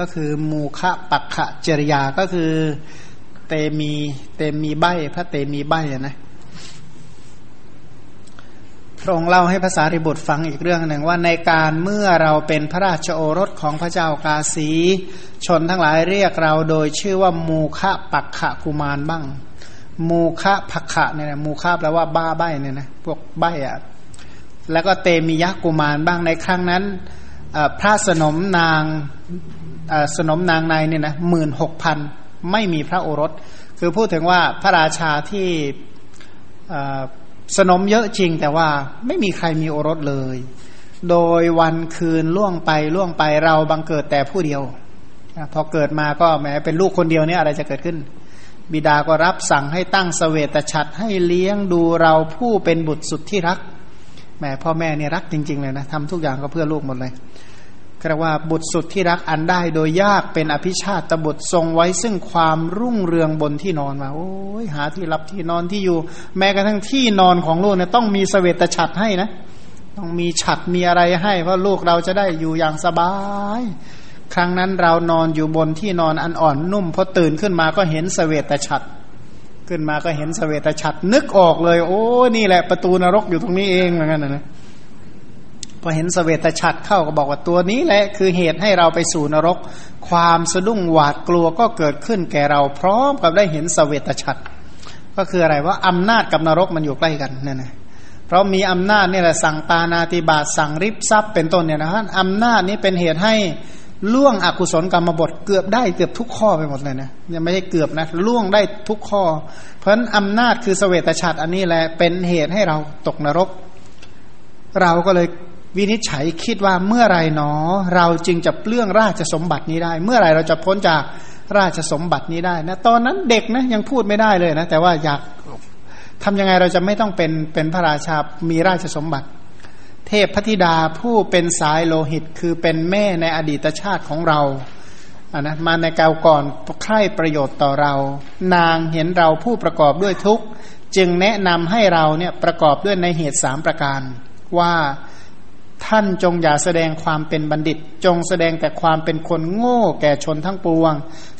ก็คือมูขะปักขะจริยาก็คือเตมีใบ้พระเตมีใบ้นะพระองค์เล่าให้พระสารีบุตรฟังอีกเรื่องหนึ่งว่าในการเมื่อเราเป็นพระราชโอรสของพระเจ้ากาสีชนทั้งหลายเรียกเราโดยชื่อว่ามูขะปักขะกุมารบ้างมูขะปักขะเนี่ยนะมูขะแปลว่าบ้าใบ้เนี่ยนะพวกใบ้อะแล้วก็เตมียะกุมารบ้างในครั้งนั้นพระสนมนางในเนี่ยนะ 16,000 ไม่มีพระโอรสคือพูดถึงว่าพระราชาที่สนมเยอะจริงแต่ว่าไม่มีใครมีโอรสเลยโดยวันคืนล่วงไปเราบังเกิดแต่ผู้เดียวพอเกิดมาก็แหมเป็นลูกคนเดียวเนี่ยอะไรจะเกิดขึ้นบิดาก็รับสั่งให้ตั้งเสวตฉัตรให้เลี้ยงดูเราผู้เป็นบุตรสุดที่รักแหมพ่อแม่เนี่ยรักจริงๆเลยนะทำทุกอย่างก็เพื่อลูกหมดเลยกล่าวว่าบุตรสุดที่รักอันได้โดยยากเป็นอภิชาติบุตรทรงไว้ซึ่งความรุ่งเรืองบนที่นอนมาโอ้ยหาที่รับที่นอนที่อยู่แม้กระทั่งที่นอนของลูกเนี่ยต้องมีเสวตฉัตรให้นะต้องมีฉัตรมีอะไรให้เพราะลูกเราจะได้อยู่อย่างสบายครั้งนั้นเรานอนอยู่บนที่นอนอันอ่อนนุ่มพอตื่นขึ้นมาก็เห็นเสวตฉัตรนึกออกเลยโอ้นี่แหละประตูนรกอยู่ตรงนี้เองเหมือนกันนะพอเห็นเสวตฉัตรเข้าก็บอกว่าตัวนี้แหละคือเหตุให้เราไปสู่นรกความสะดุ้งหวาดกลัวก็เกิดขึ้นแก่เราพร้อมกับได้เห็นเสวตฉัตรก็คืออะไรว่าอำนาจกับนรกมันอยู่ใกล้กันนั่นนะเพราะมีอำนาจนี่แหละสั่งปาณาติบาตสั่งริบทรัพย์เป็นต้นเนี่ยนะฮะอำนาจนี้เป็นเหตุให้ล่วงอกุศลกรรมบทเกือบได้เกือบทุกข้อไปหมดเลยนะยังไม่ได้เกือบนะล่วงได้ทุกข้อเพราะฉะนั้นอำนาจคือเสวตฉัตรอันนี้แหละเป็นเหตุให้เราตกนรกเราก็เลยวินิจฉัยคิดว่าเมื่อไรหนอเราจึงจะเปลื้องราชสมบัตินี้ได้เมื่อไรเราจะพ้นจากราชสมบัตินี้ได้นะตอนนั้นเด็กนะยังพูดไม่ได้เลยนะแต่ว่าอยากทำยังไงเราจะไม่ต้องเป็นพระราชามีราชสมบัติเทพพธิดาผู้เป็นสายโลหิตคือเป็นแม่ในอดีตชาติของเรานะมาในกาลก่อนใคร่ประโยชน์ต่อเรานางเห็นเราผู้ประกอบด้วยทุกข์จึงแนะนำให้เราเนี่ยประกอบด้วยในเหตุ3ประการว่าท่านจงอย่าแสดงความเป็นบัณฑิตจงแสดงแต่ความเป็นคนโง่แก่ชนทั้งปวง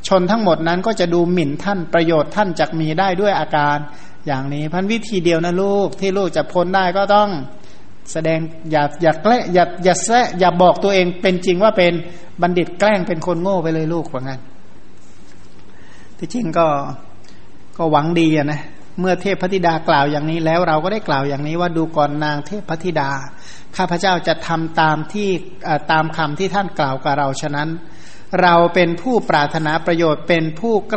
ชนทั้งหมดนั้นก็จะดูหมิ่นท่านประโยชน์ท่านจักมีได้ด้วยอาการอย่างนี้พันวิธีเดียวนะลูกที่ลูกจะพ้นได้ก็ต้องแสดงอย่าแกล้งอย่าแซะอย่าบอกตัวเองเป็นจริงว่าเป็นบัณฑิตแกล้งเป็นคนโง่ไปเลยลูกว่างั้นที่จริงก็หวังดีนะเมื่อเทพพธิดากล่าวอย่างนี้แล้วเราก็ได้กล่าวอย่างนี้ว่าดูก่อนนางเทพพธิดาข้าพเจ้าจะทำตามคำที่ท่านกล่าวกับเราฉะนั้นเราเป็นผู้ปรารถนาประโยชน์เป็นผู้ใ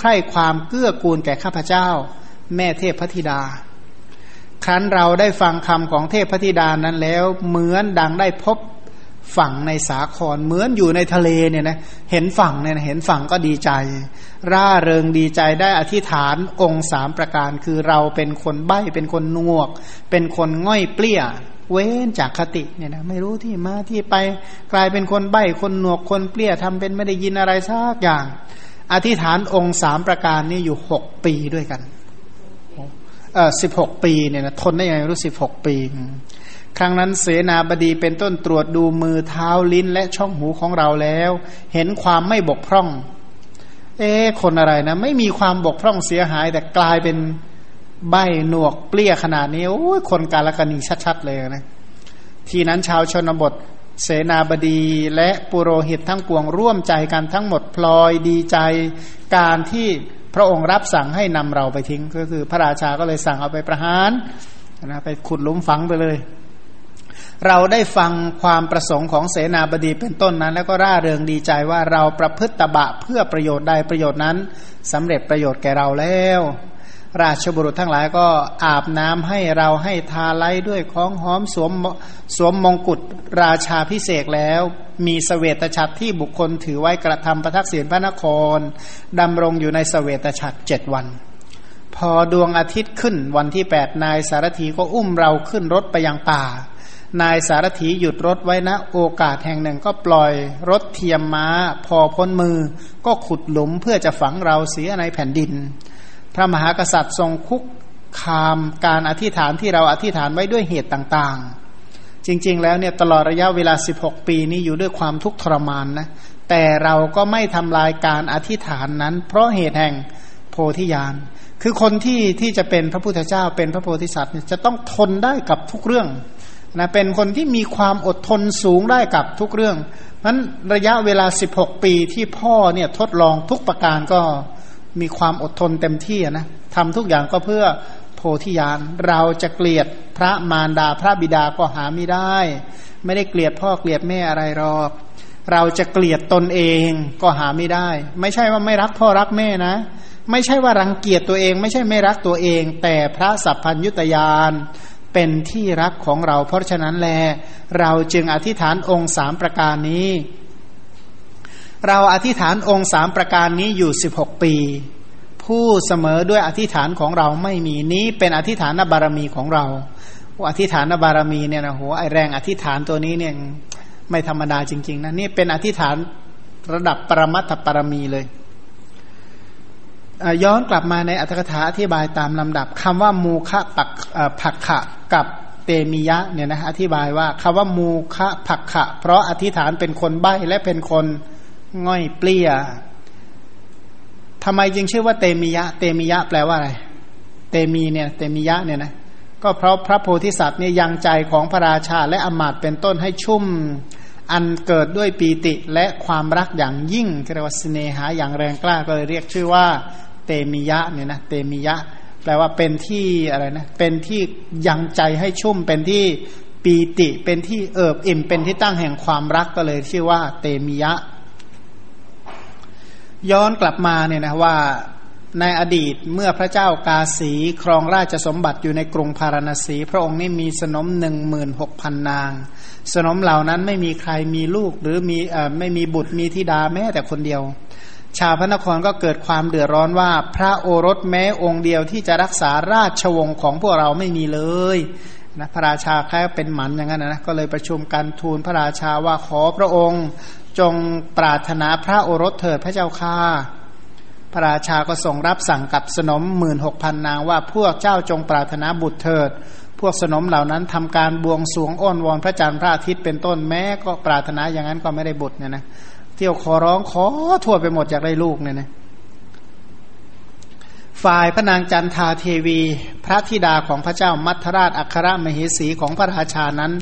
คร่ความเกื้อกูลแก่ข้าพเจ้าแม่เทพพธิดาครั้นเราได้ฟังคำของเทพพธิดานั้นแล้วเหมือนดังได้พบฝั่งในสาครเหมือนอยู่ในทะเลเนี่ยนะเห็นฝั่งเนี่ยนะเห็นฝั่งก็ดีใจร่าเริงดีใจได้อธิษฐานองค์3ประการคือเราเป็นคนใบ้เป็นคนนวกเป็นคนง่อยเปลี้ยเว้นจากคติเนี่ยนะไม่รู้ที่มาที่ไปกลายเป็นคนใบ้คนนวกคนเปลี้ยทำเป็นไม่ได้ยินอะไรสักอย่างอธิษฐานองค์3ประการนี่อยู่6ปีด้วยกัน16ปีเนี่ยนะทนได้ยังไงรู้16ปีครั้งนั้นเสนาบดีเป็นต้นตรวจดูมือเท้าลิ้นและช่องหูของเราแล้วเห็นความไม่บกพร่องคนอะไรนะไม่มีความบกพร่องเสียหายแต่กลายเป็นใบ้หนวกเปลี้ยขนาดนี้โอ้ยคนกาลกณีชัดๆเลยนะทีนั้นชาวชนบท เสนาบดีและปุโรหิตทั้งปวงร่วมใจกันทั้งหมดพลอยดีใจการที่พระองค์รับสั่งให้นำเราไปทิ้งก็คือพระราชาก็เลยสั่งเอาไปประหารนะไปขุดหลุมฝังไปเลยเราได้ฟังความประสงค์ของเสนาบดีเป็นต้นนั้นแล้วก็ร่าเริงดีใจว่าเราประพฤติตบะเพื่อประโยชน์ใดประโยชน์นั้นสำเร็จประโยชน์แก่เราแล้วราชบุรุษทั้งหลายก็อาบน้ำให้เราให้ทาไล้ด้วยของหอมสวมมงกุฎราชาภิเษกแล้วมีเสวตฉัตรที่บุคคลถือไว้กระทำประทักษิณพระนครดำรงอยู่ในเสวตฉัตร7วันพอดวงอาทิตย์ขึ้นวันที่8นายสารถีก็อุ้มเราขึ้นรถไปยังป่านายสารถีหยุดรถไว้ณโอกาสแห่งหนึ่งก็ปล่อยรถเทียมม้าพอพ้นมือก็ขุดหลุมเพื่อจะฝังเราเสียในแผ่นดินพระมหากษัตริย์ทรงคุกคามการอธิษฐานที่เราอธิษฐานไว้ด้วยเหตุต่างๆจริงๆแล้วเนี่ยตลอดระยะเวลา16ปีนี้อยู่ด้วยความทุกข์ทรมานนะแต่เราก็ไม่ทำลายการอธิษฐานนั้นเพราะเหตุแห่งโพธิญาณคือคนที่จะเป็นพระพุทธเจ้าเป็นพระโพธิสัตว์เนี่ยจะต้องทนได้กับทุกเรื่องนะเป็นคนที่มีความอดทนสูงได้กับทุกเรื่องนั้นระยะเวลา16ปีที่พ่อเนี่ยทดลองทุกประการก็มีความอดทนเต็มที่นะทำทุกอย่างก็เพื่อโพธิญาณเราจะเกลียดพระมารดาพระบิดาก็หาไม่ได้ไม่ได้เกลียดพ่อเกลียดแม่อะไรหรอกเราจะเกลียดตนเองก็หาไม่ได้ไม่ใช่ว่าไม่รักพ่อรักแม่นะไม่ใช่ว่ารังเกียจตัวเองไม่ใช่ไม่รักตัวเองแต่พระสัพพัญญุตญาณเป็นที่รักของเราเพราะฉะนั้นแลเราจึงอธิษฐานองค์3ประการนี้เราอธิษฐานองค์3ประการนี้อยู่16ปีผู้เสมอด้วยอธิษฐานของเราไม่มีนี้เป็นอธิษฐานบารมีของเราอธิษฐานบารมีเนี่ยนะโหไอแรงอธิษฐานตัวนี้เนี่ยไม่ธรรมดาจริงๆนะนี่เป็นอธิษฐานระดับปรมัตถปารมีเลยย้อนกลับมาในอรรถกถาอธิบายตามลำดับคำว่ามูคะภักขะกับเตมิยะเนี่ยนะอธิบายว่าคำว่ามูคะภักขะเพราะอธิษฐานเป็นคนใบ้และเป็นคนง่อยเปลี่ยทำไมจึงชื่อว่าเตมิยะเตมิยะแปลว่าอะไรเตมีเนี่ยเตมิยะเนี่ยนะก็เพราะพระโพธิสัตว์เนี่ยยังใจของพระราชาและอมาตย์เป็นต้นให้ชุ่มอันเกิดด้วยปีติและความรักอย่างยิ่งเรียกว่าสเนหาอย่างแรงกล้าก็เลยเรียกชื่อว่าเตมิยะเนี่ยนะเตมิยะแปลว่าเป็นที่อะไรนะเป็นที่ยังใจให้ชุ่มเป็นที่ปีติเป็นที่เอิบอิ่มเป็นที่ตั้งแห่งความรักก็เลยชื่อว่าเตมิยะย้อนกลับมาเนี่ยนะว่าในอดีตเมื่อพระเจ้ากาสีครองราชสมบัติอยู่ในกรุงพาราณสีพระองค์นี่มีสนม 16,000 นางสนมเหล่านั้นไม่มีใครมีลูกหรือมีไม่มีบุตรมีธิดาแม้แต่คนเดียวชาวพระนครก็เกิดความเดือดร้อนว่าพระโอรสแม้องค์เดียวที่จะรักษาราชวงศ์ของพวกเราไม่มีเลยนะพระราชาแค่เป็นหมันอย่างนั้นนะก็เลยประชุมกันทูลพระราชาว่าขอพระองค์จงปรารถนาพระโอรสเถิดพระเจ้าข้าพระราชาก็ทรงรับสั่งกับสนม 16,000 นางว่าพวกเจ้าจงปรารถนาบุตรเถิดพวกสนมเหล่านั้นทำการบวงสรวงอ้อนวอนพระจันทร์พระอาทิตย์เป็นต้นแม้ก็ปรารถนาอย่างนั้นก็ไม่ได้บุตรเนี่ยนะเที่ยวขอร้องขอทั่วไปหมดอยากได้ลูกเนี่ยนะฝ่ายพระนางจันทาเทวีพระธิดาของพระเจ้ามัทราชอัครมเหสีของพระราชานั้น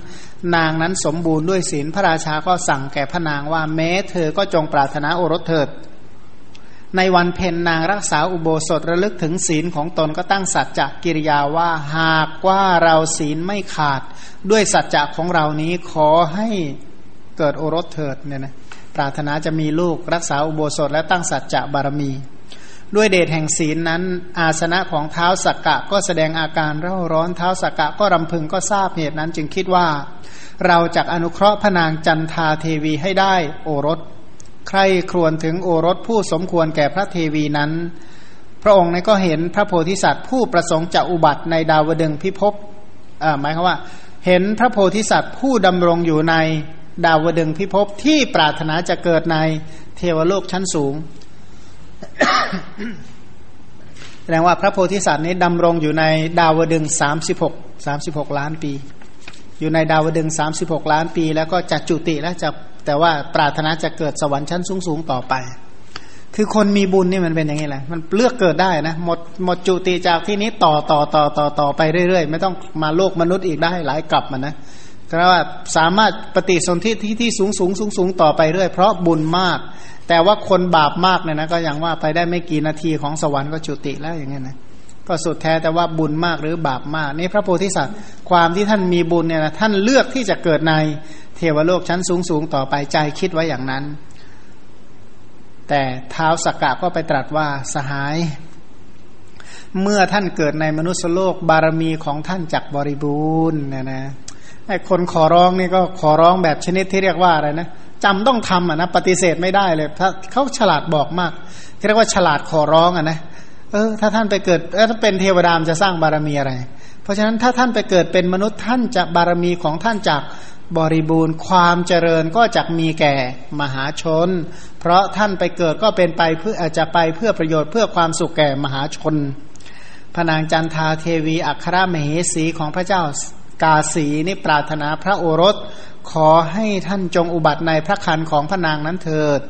นางนั้นสมบูรณ์ด้วยศีลพระราชาก็สั่งแก่พระนางว่าแม้เธอก็จงปรารถนาโอรสเถิดในวันเพ็ญนางรักษาอุโบสถระลึกถึงศีลของตนก็ตั้งสัจจะกิริยาว่าหากว่าเราศีลไม่ขาดด้วยสัจจะของเรานี้ขอให้เกิดโอรสเถิดเนี่ยนะปรารถนาจะมีลูกรักษาอุโบสถและตั้งสัจจะบารมีด้วยเดชแห่งศีลนั้นอาสนะของเท้าสักกะก็แสดงอาการเร่าร้อนเท้าสักกะก็รำพึงก็ทราบเหตุนั้นจึงคิดว่าเราจักอนุเคราะห์พระนางจันทาเทวีให้ได้โอรสใคร่ครวญถึงโอรสผู้สมควรแก่พระเทวีนั้นพระองค์นั้นก็เห็นพระโพธิสัตว์ผู้ประสงค์จะอุบัติในดาวดึงส์พิภพหมายความว่าเห็นพระโพธิสัตว์ผู้ดำรงอยู่ในดาวดึงส์พิภพที่ปรารถนาจะเกิดในเทวโลกชั้นสูง แสดงว่าพระโพธิสัตว์นี้ดำรงอยู่ในดาวดึงส์36ล้านปีอยู่ในดาวดึงส์36ล้านปีแล้วก็จะจุติแล้วจะแต่ว่าปรารถนาจะเกิดสวรรค์ชั้นสูงๆต่อไปคือคนมีบุญนี่มันเป็นอย่างนี้แหละมันเลือกเกิดได้นะหมดจุติจากที่นี้ต่อไปเรื่อยๆไม่ต้องมาโลกมนุษย์อีกได้หลายกลับมันนะ แต่ว่าสามารถปฏิสนธิที่สูงต่อไปเรื่อยเพราะบุญมากแต่ว่าคนบาปมากเนี่ยนะก็อย่างว่าไปได้ไม่กี่นาทีของสวรรค์ก็จุติแล้วอย่างเงี้ยนะก็สุดแท้แต่ว่าบุญมากหรือบาปมากนี่พระโพธิสัตว์ความที่ท่านมีบุญเนี่ยนะท่านเลือกที่จะเกิดในเทวโลกชั้นสูงต่อไปใจคิดไว้อย่างนั้นแต่ท้าวสักกะก็ไปตรัสว่าสหายเมื่อท่านเกิดในมนุษยโลกบารมีของท่านจักบริบูรณ์เนี่ยนะไอ้คนขอร้องนี่ก็ขอร้องแบบชนิดที่เรียกว่าอะไรนะจำต้องทำอ่ะนะปฏิเสธไม่ได้เลยถ้าเขาฉลาดบอกมากเรียกว่าฉลาดขอร้องอ่ะนะถ้าท่านไปเกิดถ้าเป็นเทวดาจะสร้างบารมีอะไรเพราะฉะนั้นถ้าท่านไปเกิดเป็นมนุษย์ท่านจะบารมีของท่านจักบริบูรณ์ความเจริญก็จักมีแก่มหาชนเพราะท่านไปเกิดก็เป็นไปเพื่ออาจจะไปเพื่อประโยชน์เพื่อความสุขแก่มหาชนพระนางจันทาเทวีอัครมเหสีของพระเจ้ากาสีนี่ปรารถนาพระโอรสขอให้ท่านจงอุบัติในพระครรภ์ของพระนางนั้นเถิด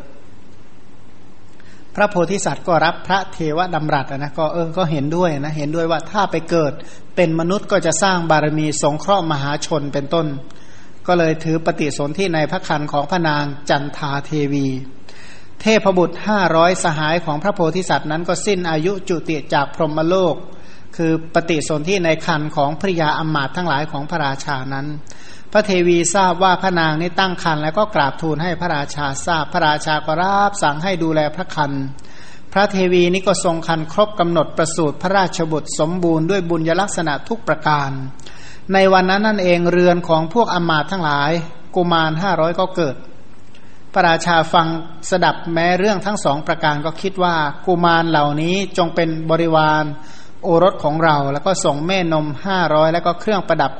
พระโพธิสัตว์ก็รับพระเทวดำรัสนะก็ก็เห็นด้วยนะเห็นด้วยว่าถ้าไปเกิดเป็นมนุษย์ก็จะสร้างบารมีสงเคราะห์มหาชนเป็นต้นก็เลยถือปฏิสนธิในพระครรภ์ของพระนางจันทาเทวีเทพบุตร500สหายของพระโพธิสัตว์นั้นก็สิ้นอายุจุติจากพรหมโลกคือปฏิสนธิในครรภ์ของภริยาอมาตย์ทั้งหลายของพระราชานั้นพระเทวีทราบว่าพระนางนี้ตั้งครรภ์แล้วก็กราบทูลให้พระราชาทราบพระราชาก็รับสั่งให้ดูแลพระครรภ์พระเทวีนี้ก็ทรงครรภ์ครบกำหนดประสูติพระราชบุตรสมบูรณ์ด้วยบุญลักษณะทุกประการในวันนั้นนั่นเองเรือนของพวกอมาตย์ทั้งหลายกุมาร500ก็เกิดพระราชาฟังสดับแม้เรื่องทั้งสองประการก็คิดว่ากุมารเหล่านี้จงเป็นบริวารโอรสของเราแล้วก็ส่งแม่นม500แล้วก็เครื่องประดับ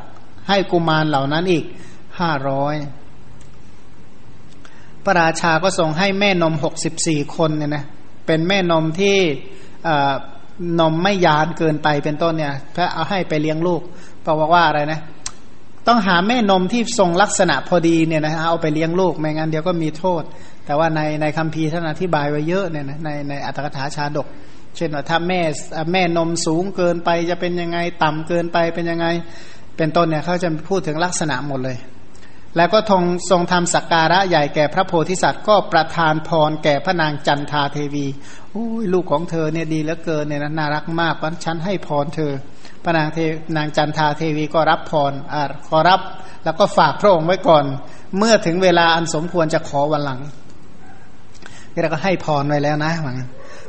ให้กุมารเหล่านั้นอีก500พระราชาก็ส่งให้แม่นม64คนเนี่ยนะเป็นแม่นมที่นมไม่ยานเกินไปเป็นต้นเนี่ยถ้าเอาให้ไปเลี้ยงลูกบอกว่าอะไรนะต้องหาแม่นมที่ทรงลักษณะพอดีเนี่ยนะเอาไปเลี้ยงลูกไม่งั้นเดี๋ยวก็มีโทษแต่ว่าในคัมภีร์ท่านอธิบายไว้เยอะเนี่ยนะในอัตถกถาชาดกเช่นว่าถ้าแม่นมสูงเกินไปจะเป็นยังไงต่ำเกินไปเป็นยังไงเป็นต้นเนี่ยเขาจะพูดถึงลักษณะหมดเลยแล้วก็ทรงทำสักการะใหญ่แก่พระโพธิสัตว์ก็ประทานพรแก่พระนางจันทาเทวีลูกของเธอเนี่ยดีเหลือเกินเนี่ยนะน่ารักมากวันฉันให้พรเธอพระนางจันทาเทวีก็รับพรขอรับแล้วก็ฝากพระองค์ไว้ก่อนเมื่อถึงเวลาอันสมควรจะขอวันหลังนี่เราก็ให้พรไว้แล้วนะว่างั้น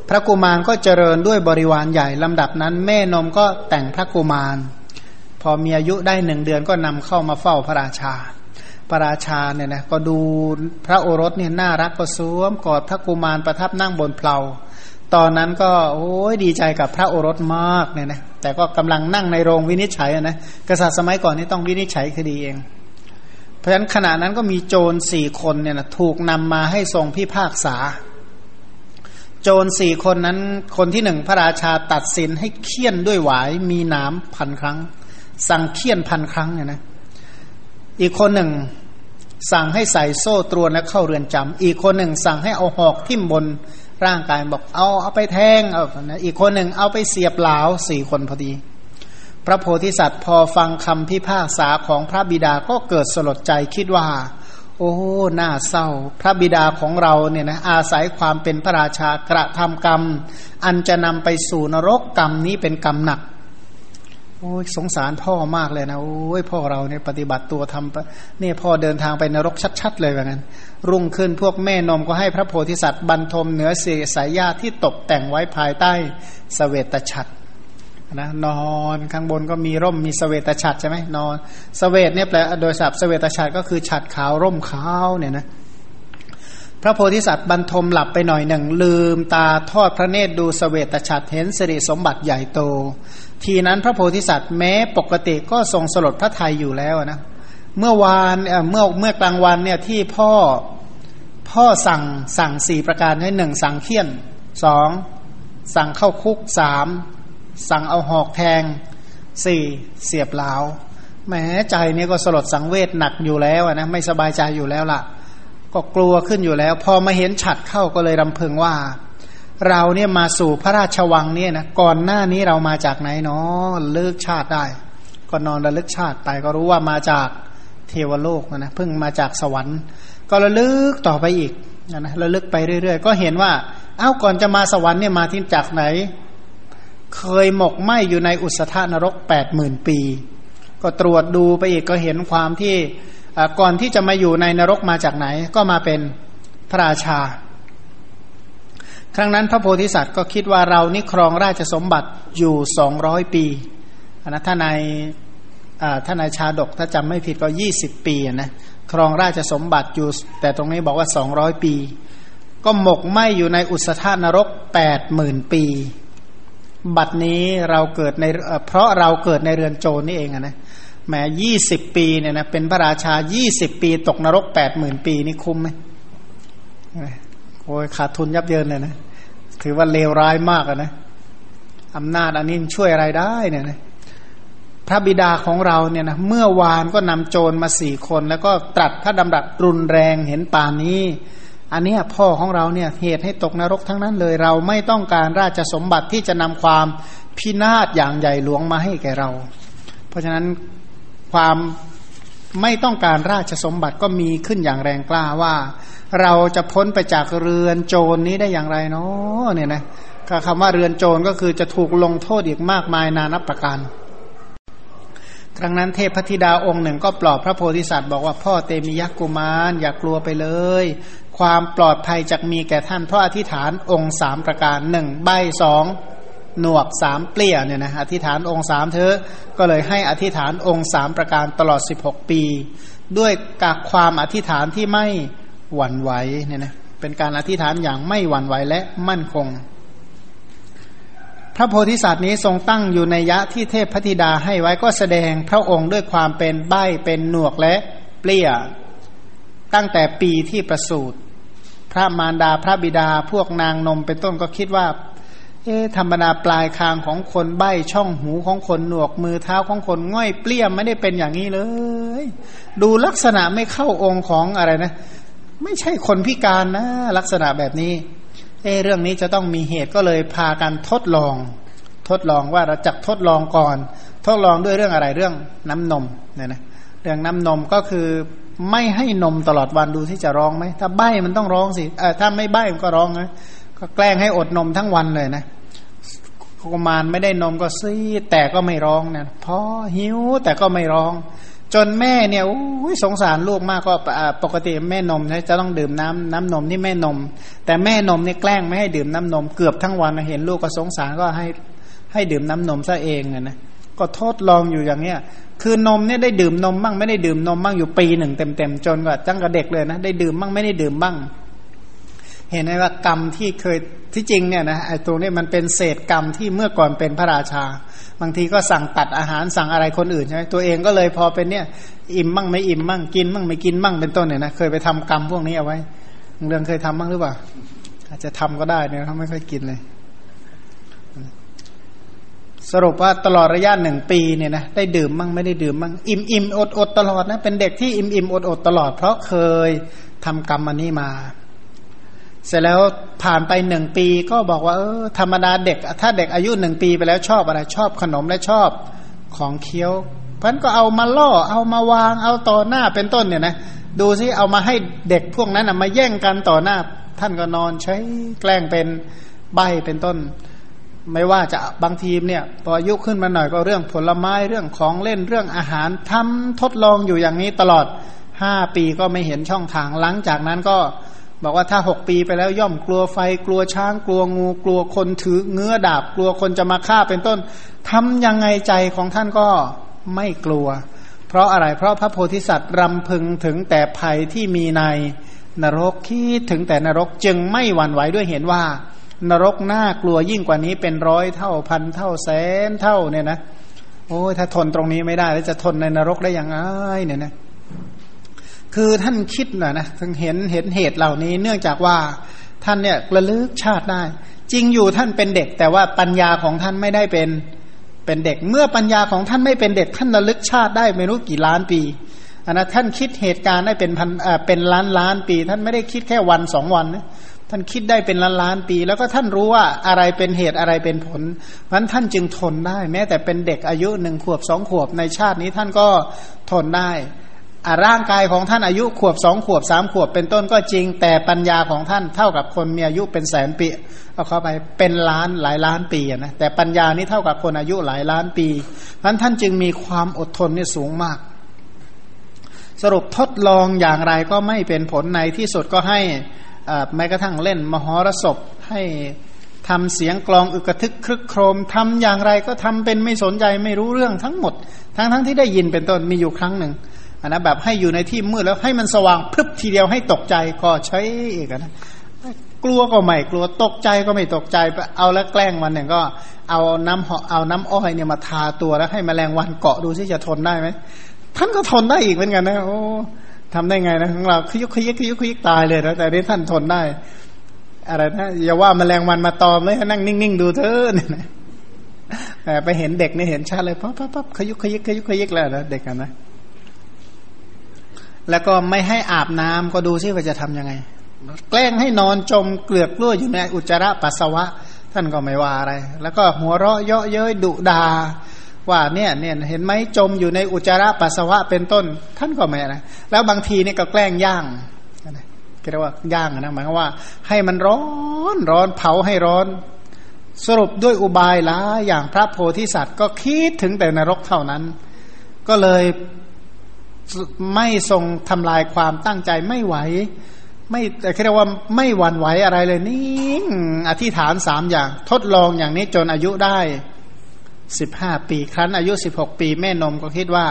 พระกุมารก็เจริญด้วยบริวารใหญ่ลำดับนั้นแม่นมก็แต่งพระกุมารพอมีอายุได้1เดือนก็นำเข้ามาเฝ้าพระราชาพระราชาเนี่ยนะก็ดูพระโอรสเนี่ยน่ารักก็สวมกอดพระกุมารประทับนั่งบนเพลาตอนนั้นก็ดีใจกับพระโอรสมากเนี่ยนะแต่ก็กำลังนั่งในโรงวินิจฉัยนะกษัตริย์สมัยก่อนนี่ต้องวินิจฉัยคดีเองเพราะฉะนั้นขณะนั้นก็มีโจร4คนเนี่ยนะถูกนำมาให้ทรงพิพากษาโจร4คนนั้นคนที่1พระราชาตัดสินให้เฆี่ยนด้วยหวายมีหนาม 1,000 ครั้งสั่งเฆี่ยน 1,000 ครั้งเนี่ยนะอีกคนหนึ่งสั่งให้ใส่โซ่ตรวนและเข้าเรือนจำอีกคนหนึ่งสั่งให้เอาหอกทิ่มบนร่างกายบอกเอาไปแทงอีกคนหนึ่งเอาไปเสียบหลาว4คนพอดีพระโพธิสัตว์พอฟังคำพิพากษาของพระบิดาก็เกิดสลดใจคิดว่าน่าเศร้าพระบิดาของเราเนี่ยนะอาศัยความเป็นพระราชากระทำกรรมอันจะนำไปสู่นรกกรรมนี้เป็นกรรมหนักสงสารพ่อมากเลยนะพ่อเราเนี่ยปฏิบัติตัวทำเนี่ยพ่อเดินทางไปนรกชัดๆเลยแบบนั้นรุ่งขึ้นพวกแม่นมก็ให้พระโพธิสัตว์บรรทมเหนือศีรษะญาติที่ตกแต่งไว้ภายใต้เสวตฉัตรนะนอนข้างบนก็มีร่มมีเสวตฉัตรใช่ไหมนอนเสวตเนี่ยแปลโดยศัพท์เสวตฉัตรก็คือฉัตรขาวร่มขาวเนี่ยนะพระโพธิสัตว์บรรทมหลับไปหน่อยหนึ่งลืมตาทอดพระเนตรดูเสวตฉัตรเห็นสิริสมบัติใหญ่โตทีนั้นพระโพธิสัตว์แม้ปกติก็ทรงสลดพระทัยอยู่แล้วนะเมื่อกลางวันเนี่ยที่พ่อสั่ง4ประการให้1สั่งเฆี่ยน2สั่งเข้าคุก3สั่งเอาหอกแทง4เสียบหลาวแม้ใจเนี่ยก็สลดสังเวชหนักอยู่แล้วนะไม่สบายใจอยู่แล้วล่ะก็กลัวขึ้นอยู่แล้วพอมาเห็นฉัตรเข้าก็เลยรำพึงว่าเราเนี่ยมาสู่พระราชวังเนี่ยนะก่อนหน้านี้เรามาจากไหนเนาะเลิกชาติได้ก็นอนระลึกชาติไปก็รู้ว่ามาจาก เทวโลกนะเพิ่งมาจากสวรรค์ก็ระลึกต่อไปอีกนะระลึกไปเรื่อยๆก็เห็นว่าเอ้าก่อนจะมาสวรรค์เนี่ยมาที่จากไหนเคยหมกไหมอยู่ในอุสธานรก 80,000 ปีก็ตรวจดูไปอีกก็เห็นความที่ก่อนที่จะมาอยู่ในนรกมาจากไหนก็มาเป็นพระราชาครั้งนั้นพระโพธิสัตว์ก็คิดว่าเรานี่ครองราชสมบัติอยู่200ปีนะถ้าในชาดกถ้าจำไม่ผิดก็20ปีนะครองราชสมบัติอยู่แต่ตรงนี้บอกว่า200ปีก็หมกไหมอยู่ในอุสธานรก 80,000 ปีบัดนี้เราเกิดในเพราะเราเกิดในเรือนโจรนี่เองนะแม้20ปีเนี่ยนะเป็นพระราชา20ปีตกนรก 80,000 ปีนี่คุ้มมั้ยโอ้ยขาดทุนยับเยินเลยนะถือว่าเลวร้ายมากอ่ะนะอำนาจอันนี้ช่วยอะไรได้เนี่ยนะพระบิดาของเราเนี่ยนะเมื่อวานก็นำโจรมา4คนแล้วก็ตรัสพระดำรัสรุนแรงเห็นป่านนี้อันนี้พ่อของเราเนี่ยเหตุให้ตกนรกทั้งนั้นเลยเราไม่ต้องการราชสมบัติที่จะนำความพินาศอย่างใหญ่หลวงมาให้แก่เราเพราะฉะนั้นความไม่ต้องการราชสมบัติก็มีขึ้นอย่างแรงกล้าว่าเราจะพ้นไปจากเรือนโจร นี้ได้อย่างไรเนาะเนี่ยนะคำว่าเรือนโจรก็คือจะถูกลงโทษอีกมากมายนานับประการครั้งนั้นเทพธิดาองค์หนึ่งก็ปลอบพระโพธิสัตว์บอกว่าพ่อเตมิยกุมารอย่ากลัวไปเลยความปลอดภัยจักมีแก่ท่านเพราะอธิษฐานองค์3ประการ1ใบ2หนวก3เปลี่ยเนี่ยนะอธิษฐานองค์3เธอก็เลยให้อธิษฐานองค์3ประการตลอด16ปีด้วยกับความอธิษฐานที่ไม่หวั่นไหวเนี่ยนะเป็นการอธิษฐานอย่างไม่หวั่นไหวและมั่นคงพระโพธิสัตว์นี้ทรงตั้งอยู่ในยะที่เทพพธิดาให้ไว้ก็แสดงพระองค์ด้วยความเป็นใบ้เป็นหนวกและเปลี่ยตั้งแต่ปีที่ประสูติพระมารดาพระบิดาพวกนางนมเป็นต้นก็คิดว่าธรรมดาปลายคางของคนใบ้ช่องหูของคนหนวกมือเท้าของคนง่อยเปลี่ยไม่ได้เป็นอย่างนี้เลยดูลักษณะไม่เข้าองค์ของอะไรนะไม่ใช่คนพิการนะลักษณะแบบนี้เรื่องนี้จะต้องมีเหตุก็เลยพากันทดลองว่าเราจะทดลองก่อนทดลองด้วยเรื่องอะไรเรื่องน้ำนมเนี่ยนะเรื่องน้ำนมก็คือไม่ให้นมตลอดวันดูที่จะร้องไหมถ้าใบ้มันต้องร้องสิถ้าไม่ใบ้มันก็ร้องนะก็แกล้งให้อดนมทั้งวันเลยนะกุมารไม่ได้นมก็ซีดแต่ก็ไม่ร้องนะพอหิวแต่ก็ไม่ร้องจนแม่เนี่ยสงสารลูกมากก็ปกติแม่นมนะจะต้องดื่มน้ำนมนี่แม่นมแต่แม่นมเนี่ยแกล้งไม่ให้ดื่มน้ำนมเกือบทั้งวันเห็นลูกก็สงสารก็ให้ดื่มน้ำนมซะเองนะก็ทดลองอยู่อย่างเนี้ยคือนมเนี่ยได้ดื่มนมบ้างไม่ได้ดื่มนมบ้างอยู่ปีหนึ่งเต็มๆจนก็ตั้งแต่เด็กเลยนะได้ดื่มบ้างไม่ได้ดื่มบ้างเห็นไหมว่ากรรมที่เคยที่จริงเนี่ยนะไอ้ตรงนี้มันเป็นเศษกรรมที่เมื่อก่อนเป็นพระราชาบางทีก็สั่งตัดอาหารสั่งอะไรคนอื่นใช่ไหมตัวเองก็เลยพอเป็นเนี่ยอิ่มบ้างไม่อิ่มบ้างกินบ้างไม่กินบ้างเป็นต้นเนี่ยนะเคยไปทำกรรมพวกนี้เอาไว้เรื่องเคยทำบ้างหรือเปล่าอาจจะทำก็ได้เนี่ยเขาไม่ค่อยกินเลยสรุปว่าตลอดระยะ1ปีเนี่ยนะได้ดื่มบ้างไม่ได้ดื่มบ้างอิ่มๆอดๆตลอดนะเป็นเด็กที่อิ่มๆอดๆตลอดเพราะเคยทำกรรมอันนี้มาเสร็จแล้วผ่านไป1ปีก็บอกว่าธรรมดาเด็กถ้าเด็กอายุ1ปีไปแล้วชอบอะไรชอบขนมและชอบของเคี้ยวเพราะฉะนั้นก็เอามาล่อเอามาวางเอาต่อหน้าเป็นต้นเนี่ยนะดูสิเอามาให้เด็กพวกนั้นนะมาแย่งกันต่อหน้าท่านก็นอนใช้แกล้งเป็นใบ้เป็นต้นไม่ว่าจะบางทีเนี่ยพออายุขึ้นมาหน่อยก็เรื่องผลไม้เรื่องของเล่นเรื่องอาหารทำทดลองอยู่อย่างนี้ตลอด5ปีก็ไม่เห็นช่องทางหลังจากนั้นก็บอกว่าถ้า6ปีไปแล้วย่อมกลัวไฟกลัวช้างกลัวงูกลัวคนถือเงื้อดาบกลัวคนจะมาฆ่าเป็นต้นทำยังไงใจของท่านก็ไม่กลัวเพราะอะไรเพราะพระโพธิสัตว์รำพึงถึงแต่ภัยที่มีในนรกคิดถึงแต่นรกจึงไม่หวั่นไหวด้วยเห็นว่านรกน่ากลัวยิ่งกว่านี้เป็นร้อยเท่าพันเท่าแสนเท่าเนี่ยนะโอ้ยถ้าทนตรงนี้ไม่ได้แล้วจะทนในนรกได้ยังไงเนี่ยนะคือท่านคิดนะถึงเห็นเหตุเหล่านี้เนื่องจากว่าท่านเนี่ยระลึกชาติได้จริงอยู่ท่านเป็นเด็กแต่ว่าปัญญาของท่านไม่ได้เป็นเด็กเมื่อปัญญาของท่านไม่เป็นเด็กท่านระลึกชาติได้ไม่รู้กี่ล้านปีนะท่านคิดเหตุการณ์ได้เป็นพันเป็นล้านปีท่านไม่ได้คิดแค่วันสองวันนะท่านคิดได้เป็นล้านปีแล้วก็ท่านรู้ว่าอะไรเป็นเหตุอะไรเป็นผลงั้นท่านจึงทนได้แม้แต่เป็นเด็กอายุ1 ขวบ 2 ขวบในชาตินี้ท่านก็ทนได้ ร่างกายของท่านอายุขวบ2ขวบ3ขวบเป็นต้นก็จริงแต่ปัญญาของท่านเท่ากับคนมีอายุเป็นแสนปีเอาเข้าไปเป็นล้านหลายล้านปีนะแต่ปัญญานี้เท่ากับคนอายุหลายล้านปีเพราะฉะนั้นท่านจึงมีความอดทนนี่สูงมากสรุปทดลองอย่างไรก็ไม่เป็นผลในที่สุดก็ให้แม้กระทั่งเล่นมหรสพให้ทำเสียงกลองอึกทึกครึกโครมทำอย่างไรก็ทำเป็นไม่สนใจไม่รู้เรื่องทั้งหมดทั้งที่ได้ยินเป็นต้นมีอยู่ครั้งหนึ่งอันนั้นแบบให้อยู่ในที่มืดแล้วให้มันสว่างพรึบทีเดียวให้ตกใจก็ใช้เอกนะกลัวก็ไม่กลัวตกใจก็ไม่ตกใจเอาแล้วแกล้งวันหนึ่งก็เอาน้ำอ้อยเนี่ยมาทาตัวแล้วให้แมลงวันเกาะดูซิจะทนได้ไหมท่านก็ทนได้อีกเหมือนกันนะโอ้ทำได้ไงนะของเราขยุกตายเลยนะแต่นี้ท่านทนได้อะไรนะอย่าว่าแมลงวันมาตอมเลยนั่งนิ่งๆดูเถอะนะไปเห็นเด็กนี่เห็นชัดเลยปั๊บขยุกแล้วนะเด็กกันนะแล้วก็ไม่ให้อาบน้ำก็ดูซิว่าจะทำยังไงแกล้งให้นอนจมเกลือกกล้วอยู่ในอุจจาระปัสสาวะท่านก็ไม่ว่าอะไรแล้วก็หัวเราะเยาะเย้ยดุดาว่าเนี่ยเห็นไหมจมอยู่ในอุจจาระปัสสาวะเป็นต้นท่านก็ไม่นะแล้วบางทีนี่ก็แกล้งย่างก็เรียกว่าย่างนะหมายความว่าให้มันร้อนเผาให้ร้อนสรุปด้วยอุบายหลายอย่างพระโพธิสัตว์ก็คิดถึงแต่นรกเท่านั้นก็เลยไม่ทรงทำลายความตั้งใจไม่ไหวไม่เรียกว่าไม่หวั่นไหวอะไรเลยนิ่งอธิษฐาน3อย่างทดลองอย่างนี้จนอายุได้15ปีครั้นอายุ16ปีแม่นมก็คิดว่า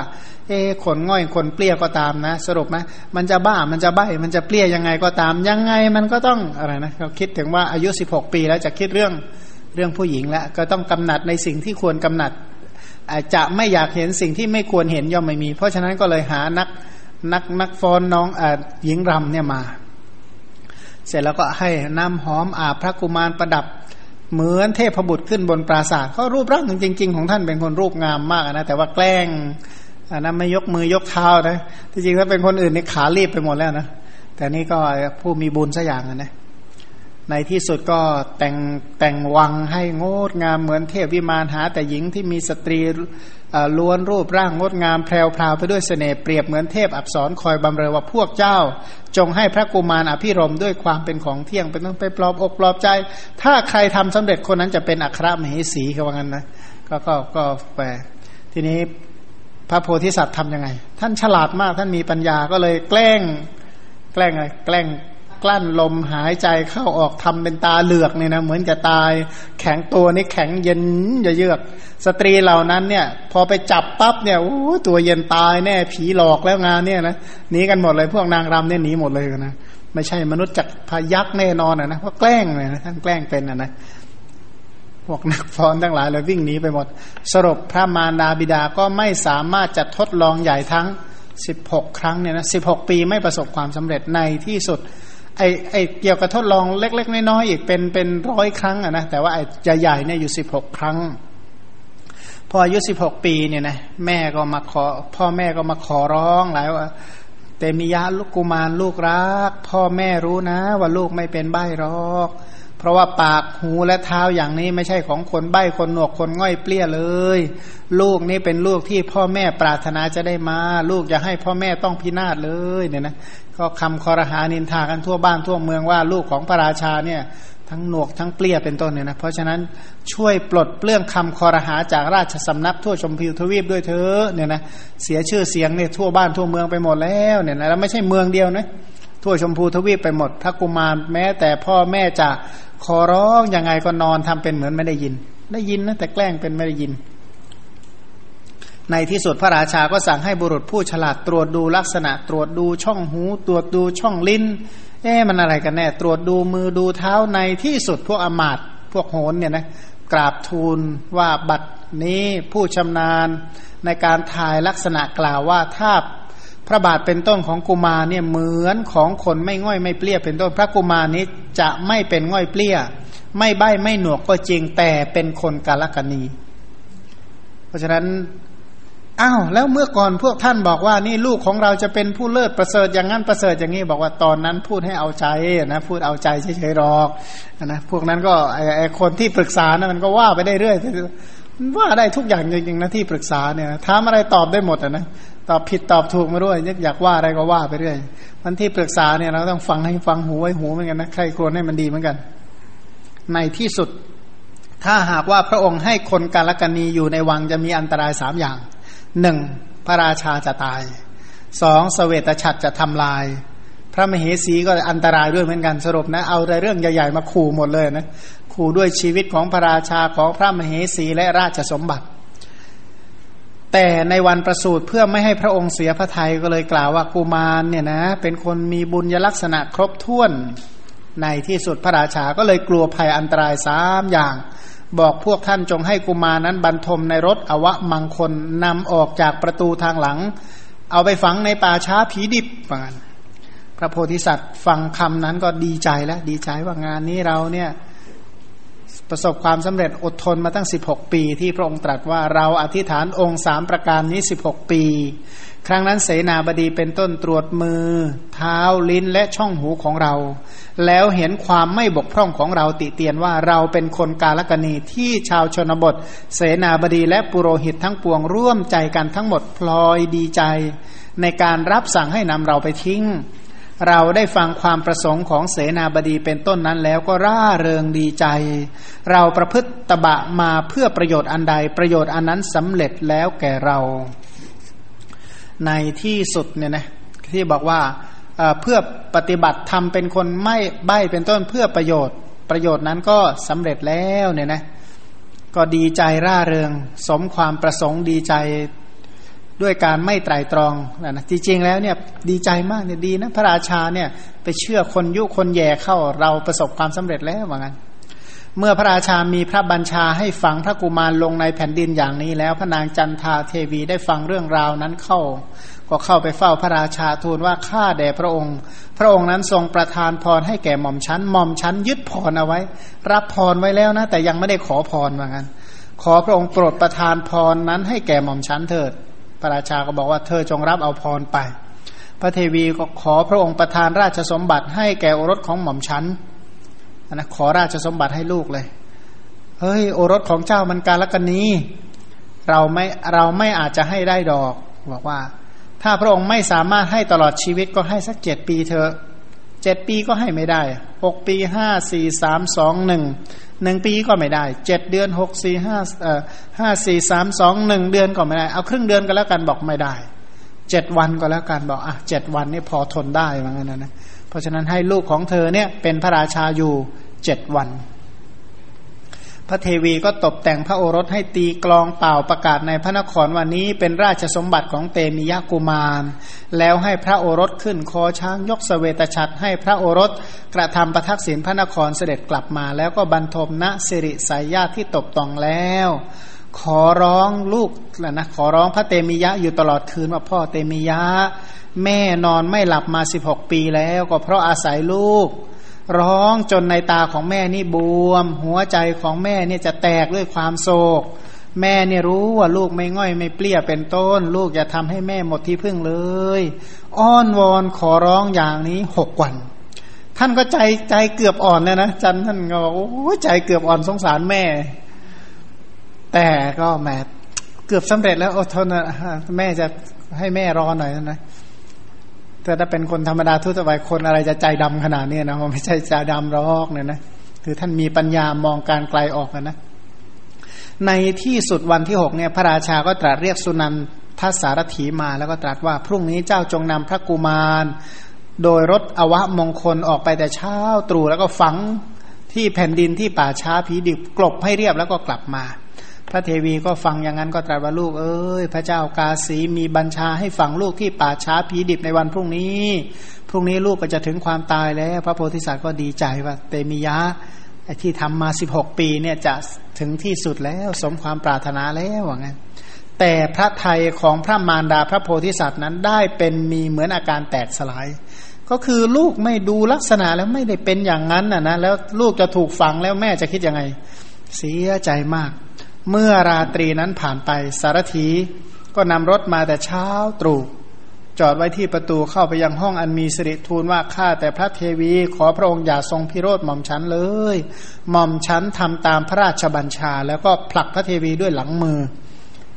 คนง่อยคนเปรี้ยก็ตามนะสรุปนะมันจะบ้ามันจะใบ้มันจะเปรี้ยยังไงก็ตามยังไงมันก็ต้องอะไรนะเขาคิดถึงว่าอายุ16ปีแล้วจะคิดเรื่องผู้หญิงแล้วก็ต้องกำหนัดในสิ่งที่ควรกำหนัดจะไม่อยากเห็นสิ่งที่ไม่ควรเห็นย่อมไม่มีเพราะฉะนั้นก็เลยหานักฟ้อนน้องหญิงรำเนี่ยมาเสร็จแล้วก็ให้น้ำหอมอาบพระกุมารประดับเหมือนเทพบุตรขึ้นบนปราสาทก็รูปร่างจริงของท่านเป็นคนรูปงามมากนะแต่ว่าแกล้งนะไม่ยกมือยกเท้านะที่จริงถ้าเป็นคนอื่นนี่ขาลีบไปหมดแล้วนะแต่นี่ก็ผู้มีบุญซะอย่างนะในที่สุดก็แต่งวังให้งดงามเหมือนเทพวิมานหาแต่หญิงที่มีสตรีล้วนรูปร่างงดงามแพรวพราวไปด้วยเสน่ห์เปรียบเหมือนเทพอัปสรคอยบำเรอว่าพวกเจ้าจงให้พระกุมารอภิรมด้วยความเป็นของเที่ยงเป็นต้องไปปลอบอกปลอบใจถ้าใครทำสำเร็จคนนั้นจะเป็นอัครมเหสีเขาว่างั้นนะก็แปลทีนี้พระโพธิสัตว์ทำยังไงท่านฉลาดมากท่านมีปัญญาก็เลยแกล้งอะไรแกล้งกลั้นลมหายใจเข้าออกทำเป็นตาเหลือกเนี่ยนะเหมือนจะตายแข็งตัวนี่แข็งเย็นจะเยือกสตรีเหล่านั้นเนี่ยพอไปจับปั๊บเนี่ยโอ้ตัวเย็นตายแน่ผีหลอกแล้วงานเนี่ยนะหนีกันหมดเลยพวกนางรำเนี่ยหนีหมดเลยนะไม่ใช่มนุษย์จักรพรรดิยักษ์แน่นอนนะเพราะแกล้งเลยนะท่านแกล้งเป็นนะพวกนักฟ้อนทั้งหลายเลยวิ่งหนีไปหมดสรุปพระมารดาบิดาก็ไม่สามารถจะทดลองใหญ่ทั้ง16ครั้งเนี่ยนะ16ปีไม่ประสบความสำเร็จในที่สุดไอ้เกี่ยวกับทดลองเล็กๆน้อยๆอีกเป็น100ครั้งนะแต่ว่าไอ้ใหญ่ๆเนี่ยอยู่16ครั้งพออายุ16ปีเนี่ยนะแม่ก็มาขอพ่อแม่ก็มาขอร้องหลายว่าเตมิยะลูกกุมารลูกรักพ่อแม่รู้นะว่าลูกไม่เป็นใบ้หรอกเพราะว่าปากหูและเท้าอย่างนี้ไม่ใช่ของคนใบ้คนหนวกคนง่อยเปลี้ยเลยลูกนี่เป็นลูกที่พ่อแม่ปรารถนาจะได้มาลูกอย่าให้พ่อแม่ต้องพินาศเลยเนี่ยนะก็คำคอรหานินทากันทั่วบ้านทั่วเมืองว่าลูกของพระราชาเนี่ยทั้งหนวกทั้งเปลี้ยเป็นต้นเนี่ยนะเพราะฉะนั้นช่วยปลดเปลื้องคำคอรหาจากราชสำนักทั่วชมพูทวีปด้วยเถอะเนี่ยนะเสียชื่อเสียงเนี่ยทั่วบ้านทั่วเมืองไปหมดแล้วเนี่ยนะแล้วไม่ใช่เมืองเดียวนะทั่วชมพูทวีปไปหมดพระกุมารแม้แต่พ่อแม่จะขอร้องยังไงก็นอนทำเป็นเหมือนไม่ได้ยินได้ยินนะแต่แกล้งเป็นไม่ได้ยินในที่สุดพระราชาก็สั่งให้บุรุษผู้ฉลาดตรวจดูลักษณะตรวจดูช่องหูตรวจดูช่องลิ้นมันอะไรกันแน่ตรวจดูมือดูเท้าในที่สุดพวกอมาตย์พวกโหรเนี่ยนะกราบทูลว่าบัดนี้ผู้ชำนาญในการทายลักษณะกล่าวว่าถ้าพระบาทเป็นต้นของกุมารเนี่ยเหมือนของคนไม่ง่อยไม่เปลี้ยเป็นต้นพระกุมารนี้จะไม่เป็นง่อยเปลี้ยไม่ใบ้ไม่หนวกก็จริงแต่เป็นคนกาลกณีเพราะฉะนั้นอ้าวแล้วเมื่อก่อนพวกท่านบอกว่านี่ลูกของเราจะเป็นผู้เลิศประเสริฐอย่างนั้นประเสริฐอย่างนี้บอกว่าตอนนั้นพูดให้เอาใจนะพูดเอาใจเฉยๆหรอกนะพวกนั้นก็ไอ้คนที่ปรึกษานะมันก็ว่าไปได้เรื่อย ว่าได้ทุกอย่างจริงๆนะที่ปรึกษาเนี่ยถามอะไรตอบได้หมดนะตอบผิดตอบถูกมาด้วยอยากว่าอะไรก็ว่าไปเรื่อยมันที่ปรึกษาเนี่ยเราต้องฟังให้ฟังหูไว้หูเหมือนกันนะใครควรให้มันดีเหมือนกันในที่สุดถ้าหากว่าพระองค์ให้คนกาลกณีอยู่ในวังจะมีอันตราย3อย่าง 1. พระราชาจะตาย 2. เสวตฉัตรจะทำลายพระมเหสีก็อันตรายด้วยเหมือนกันสรุปนะเอาเรื่องใหญ่ๆมาขู่หมดเลยนะขู่ด้วยชีวิตของพระราชาของพระมเหสีและราชสมบัติแต่ในวันประสูติเพื่อไม่ให้พระองค์เสียพระทัยก็เลยกล่าวว่ากุมารเนี่ยนะเป็นคนมีบุญยลักษณะครบถ้วนในที่สุดพระราชาก็เลยกลัวภัยอันตราย3อย่างบอกพวกท่านจงให้กุมารนั้นบรรทมในรถอวมังคลนำออกจากประตูทางหลังเอาไปฝังในป่าช้าผีดิบพระโพธิสัตว์ฟังคำนั้นก็ดีใจและดีใจว่างานนี้เราเนี่ยประสบความสำเร็จอดทนมาตั้ง16ปีที่พระองค์ตรัสว่าเราอธิษฐานองค์3ประการนี้16ปีครั้งนั้นเสนาบดีเป็นต้นตรวจมือเท้าลิ้นและช่องหูของเราแล้วเห็นความไม่บกพร่องของเราติเตียนว่าเราเป็นคนกาลกณีที่ชาวชนบทเสนาบดีและปุโรหิตทั้งปวงร่วมใจกันทั้งหมดพลอยดีใจในการรับสั่งให้นำเราไปทิ้งเราได้ฟังความประสงค์ของเสนาบดีเป็นต้นนั้นแล้วก็ร่าเริงดีใจเราประพฤติตบะมาเพื่อประโยชน์อันใดประโยชน์อันนั้นสำเร็จแล้วแก่เราในที่สุดเนี่ยนะที่บอกว่าเพื่อปฏิบัติธรรมเป็นคนไม่ใบ้เป็นต้นเพื่อประโยชน์นั้นก็สำเร็จแล้วเนี่ยนะก็ดีใจร่าเริงสมความประสงค์ดีใจด้วยการไม่ไตร่ตรองนะจริงๆแล้วเนี่ยดีใจมากเนี่ยดีนะพระราชาเนี่ยไปเชื่อคนยุคนแย่เข้าเราประสบความสำเร็จแล้วว่างั้นเมื่อพระราชามีพระบัญชาให้ฝังพระกุมารลงในแผ่นดินอย่างนี้แล้วพระนางจันทาเทวีได้ฟังเรื่องราวนั้นก็เข้าไปเฝ้าพระราชาทูลว่าข้าแด่พระองค์พระองค์นั้นทรงประทานพรให้แก่หม่อมชั้นยึดพรเอาไว้รับพรไว้แล้วนะแต่ยังไม่ได้ขอพรว่างั้นขอพระองค์โปรดประทานพรนั้นให้แก่หม่อมชั้นเถิดพระราชาก็บอกว่าเธอจงรับเอาพรไปพระเทวีก็ขอพระองค์ประทานราชสมบัติให้แก่โอรสของหม่อมชั้นนะขอราชสมบัติให้ลูกเลยเฮ้ยโอรสของเจ้ามันกาลกณีเราไม่อาจจะให้ได้ดอกบอกว่าถ้าพระองค์ไม่สามารถให้ตลอดชีวิตก็ให้สัก7ปีเถอะ7ปีก็ให้ไม่ได้6ปี5 4 3 2 1 1ปีก็ไม่ได้7เดือน6 4 5 5 4 3 2 1เดือนก็ไม่ได้เอาครึ่งเดือนก็แล้วกันบอกไม่ได้7วันก็แล้วกันบอกอ่ะ7วันนี่พอทนได้ว่างั้นนะเพราะฉะนั้นให้ลูกของเธอเนี่ยเป็นพระราชาอยู่7วันพระเทวีก็ตบแต่งพระโอรสให้ตีกลองเป่าประกาศในพระนครวันนี้เป็นราชสมบัติของเตมิยกุมารแล้วให้พระโอรสขึ้นคอช้างยกเสวตฉัตรให้พระโอรสกระทำประทักษิณพระนครเสด็จกลับมาแล้วก็บรรทมณสิริสายญาติที่ตบตองแล้วขอร้องลูกนะขอร้องพระเตมิยะอยู่ตลอดคืนว่าพ่อเตมิยะแม่นอนไม่หลับมา16ปีแล้วก็เพราะอาศัยลูกร้องจนในตาของแม่นี่บวมหัวใจของแม่เนี่ยจะแตกด้วยความโศกแม่เนี่ยรู้ว่าลูกไม่ง่อยไม่เปรี้ยเป็นต้นลูกอย่าทำให้แม่หมดที่พึ่งเลยอ้อนวอนขอร้องอย่างนี้6วันท่านก็ใจเกือบอ่อนแล้วนะจันท่านก็บอกโอ้ใจเกือบอ่อนสงสารแม่แต่ก็แม่เกือบสำเร็จแล้วอดทนนะแม่จะให้แม่รอหน่อยนะแต่ถ้าเป็นคนธรรมดาทั่วไปคนอะไรจะใจดำขนาดนี้นะมันไม่ใช่ใจดำหรอกเนี่ยนะคือท่านมีปัญญามองการไกลออกนะในที่สุดวันที่6เนี่ยพระราชาก็ตรัสเรียกสุนันทสารถีมาแล้วก็ตรัสว่าพรุ่งนี้เจ้าจงนำพระกุมารโดยรถอวมงคลออกไปแต่เช้าตรู่แล้วก็ฝังที่แผ่นดินที่ป่าช้าผีดิบกลบให้เรียบแล้วก็กลับมาพระเทวีก็ฟังอย่างนั้นก็ตรัสว่าลูกเอ้ยพระเจ้ากาสีมีบัญชาให้ฝังลูกที่ป่าช้าผีดิบในวันพรุ่งนี้ลูกก็จะถึงความตายแล้วพระโพธิสัตว์ก็ดีใจว่าเตมิยะไอ้ที่ทำมา16ปีเนี่ยจะถึงที่สุดแล้วสมความปรารถนาแล้วว่างั้นแต่พระทัยของพระมารดาพระโพธิสัตว์นั้นได้เป็นมีเหมือนอาการแตกสลายก็คือลูกไม่ดูลักษณะแล้วไม่ได้เป็นอย่างนั้นน่ะนะแล้วลูกจะถูกฝังแล้วแม่จะคิดยังไงเสียใจมากเมื่อราตรีนั้นผ่านไปสารถีก็นำรถมาแต่เช้าตรู่ จอดไว้ที่ประตูเข้าไปยังห้องอันมีสิริทูลว่าข้าแต่พระเทวีขอพระองค์อย่าทรงพิโรธหม่อมฉันเลยหม่อมฉันทำตามพระราชบัญชาแล้วก็ผลักพระเทวีด้วยหลังมือ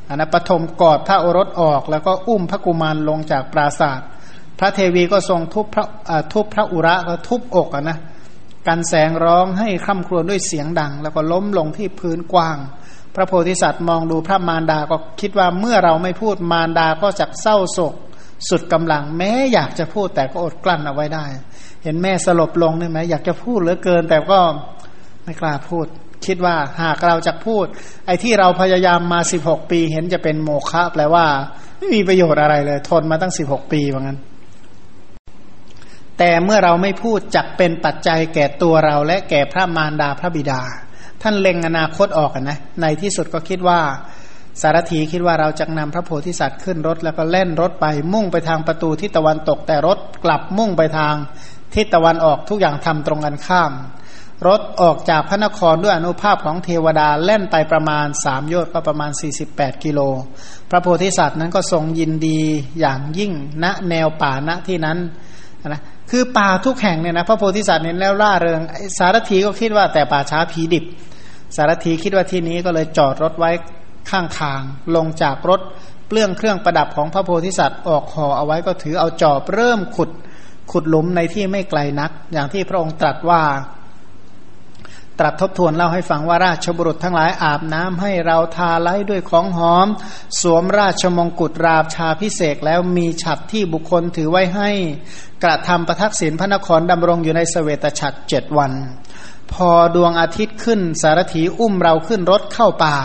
อนปฐมกอดพระโอรสออกแล้วก็อุ้มพระกุมารลงจากปราศาสตร์พระเทวีก็ทรงทุบพระอุระก็ทุบอกนะกันแสงร้องให้คร่ำครวญด้วยเสียงดังแล้วก็ล้มลงที่พื้นกว้างพระโพธิสัตว์มองดูพระมารดาก็คิดว่าเมื่อเราไม่พูดมารดาก็จะเศร้าโศกสุดกำลังแม้อยากจะพูดแต่ก็อดกลั้นเอาไว้ได้เห็นแม่สลบลงได้ไหมอยากจะพูดเหลือเกินแต่ก็ไม่กล้าพูดคิดว่าหากเราจะพูดไอ้ที่เราพยายามมา16ปีเห็นจะเป็นโมฆะแปลว่าไม่มีประโยชน์อะไรเลยทนมาตั้ง16ปีว่างั้นแต่เมื่อเราไม่พูดจักเป็นปัจจัยแก่ตัวเราและแก่พระมารดาพระบิดาท่านเล็งอนาคตออกนะในที่สุดก็คิดว่าสารถีคิดว่าเราจะนำพระโพธิสัตว์ขึ้นรถแล้วก็เล่นรถไปมุ่งไปทางประตูทิศตะวันตกแต่รถกลับมุ่งไปทางทิศตะวันออกทุกอย่างทำตรงกันข้ามรถออกจากพระนครด้วยอานุภาพของเทวดาแล่นไปประมาณ3โยชน์ก็ประมาณ48กิโลพระโพธิสัตว์นั้นก็ทรงยินดีอย่างยิ่งณแนวป่าณที่นั้นนะคือป่าทุกแห่งเนี่ยนะพระโพธิสัตว์เน้นแล้วร่าเริงสารถีก็คิดว่าแต่ป่าช้าผีดิบสารถีคิดว่าที่นี้ก็เลยจอดรถไว้ข้างทางลงจากรถเปลื้องเครื่องประดับของพระโพธิสัตว์ออกห่อเอาไว้ก็ถือเอาจอบเริ่มขุดหลุมในที่ไม่ไกลนักอย่างที่พระองค์ตรัสทบทวนเล่าให้ฟังว่าราชบุรุษทั้งหลายอาบน้ำให้เราทาไล้ด้วยของหอมสวมราชมงกุฎราชาภิเษกแล้วมีฉัตรที่บุคคลถือไว้ให้กระทำประทักษิณพระนครดำรงอยู่ในเสวตฉัตร7วันพอดวงอาทิตย์ขึ้นสารถีอุ้มเราขึ้นรถเข้าป่า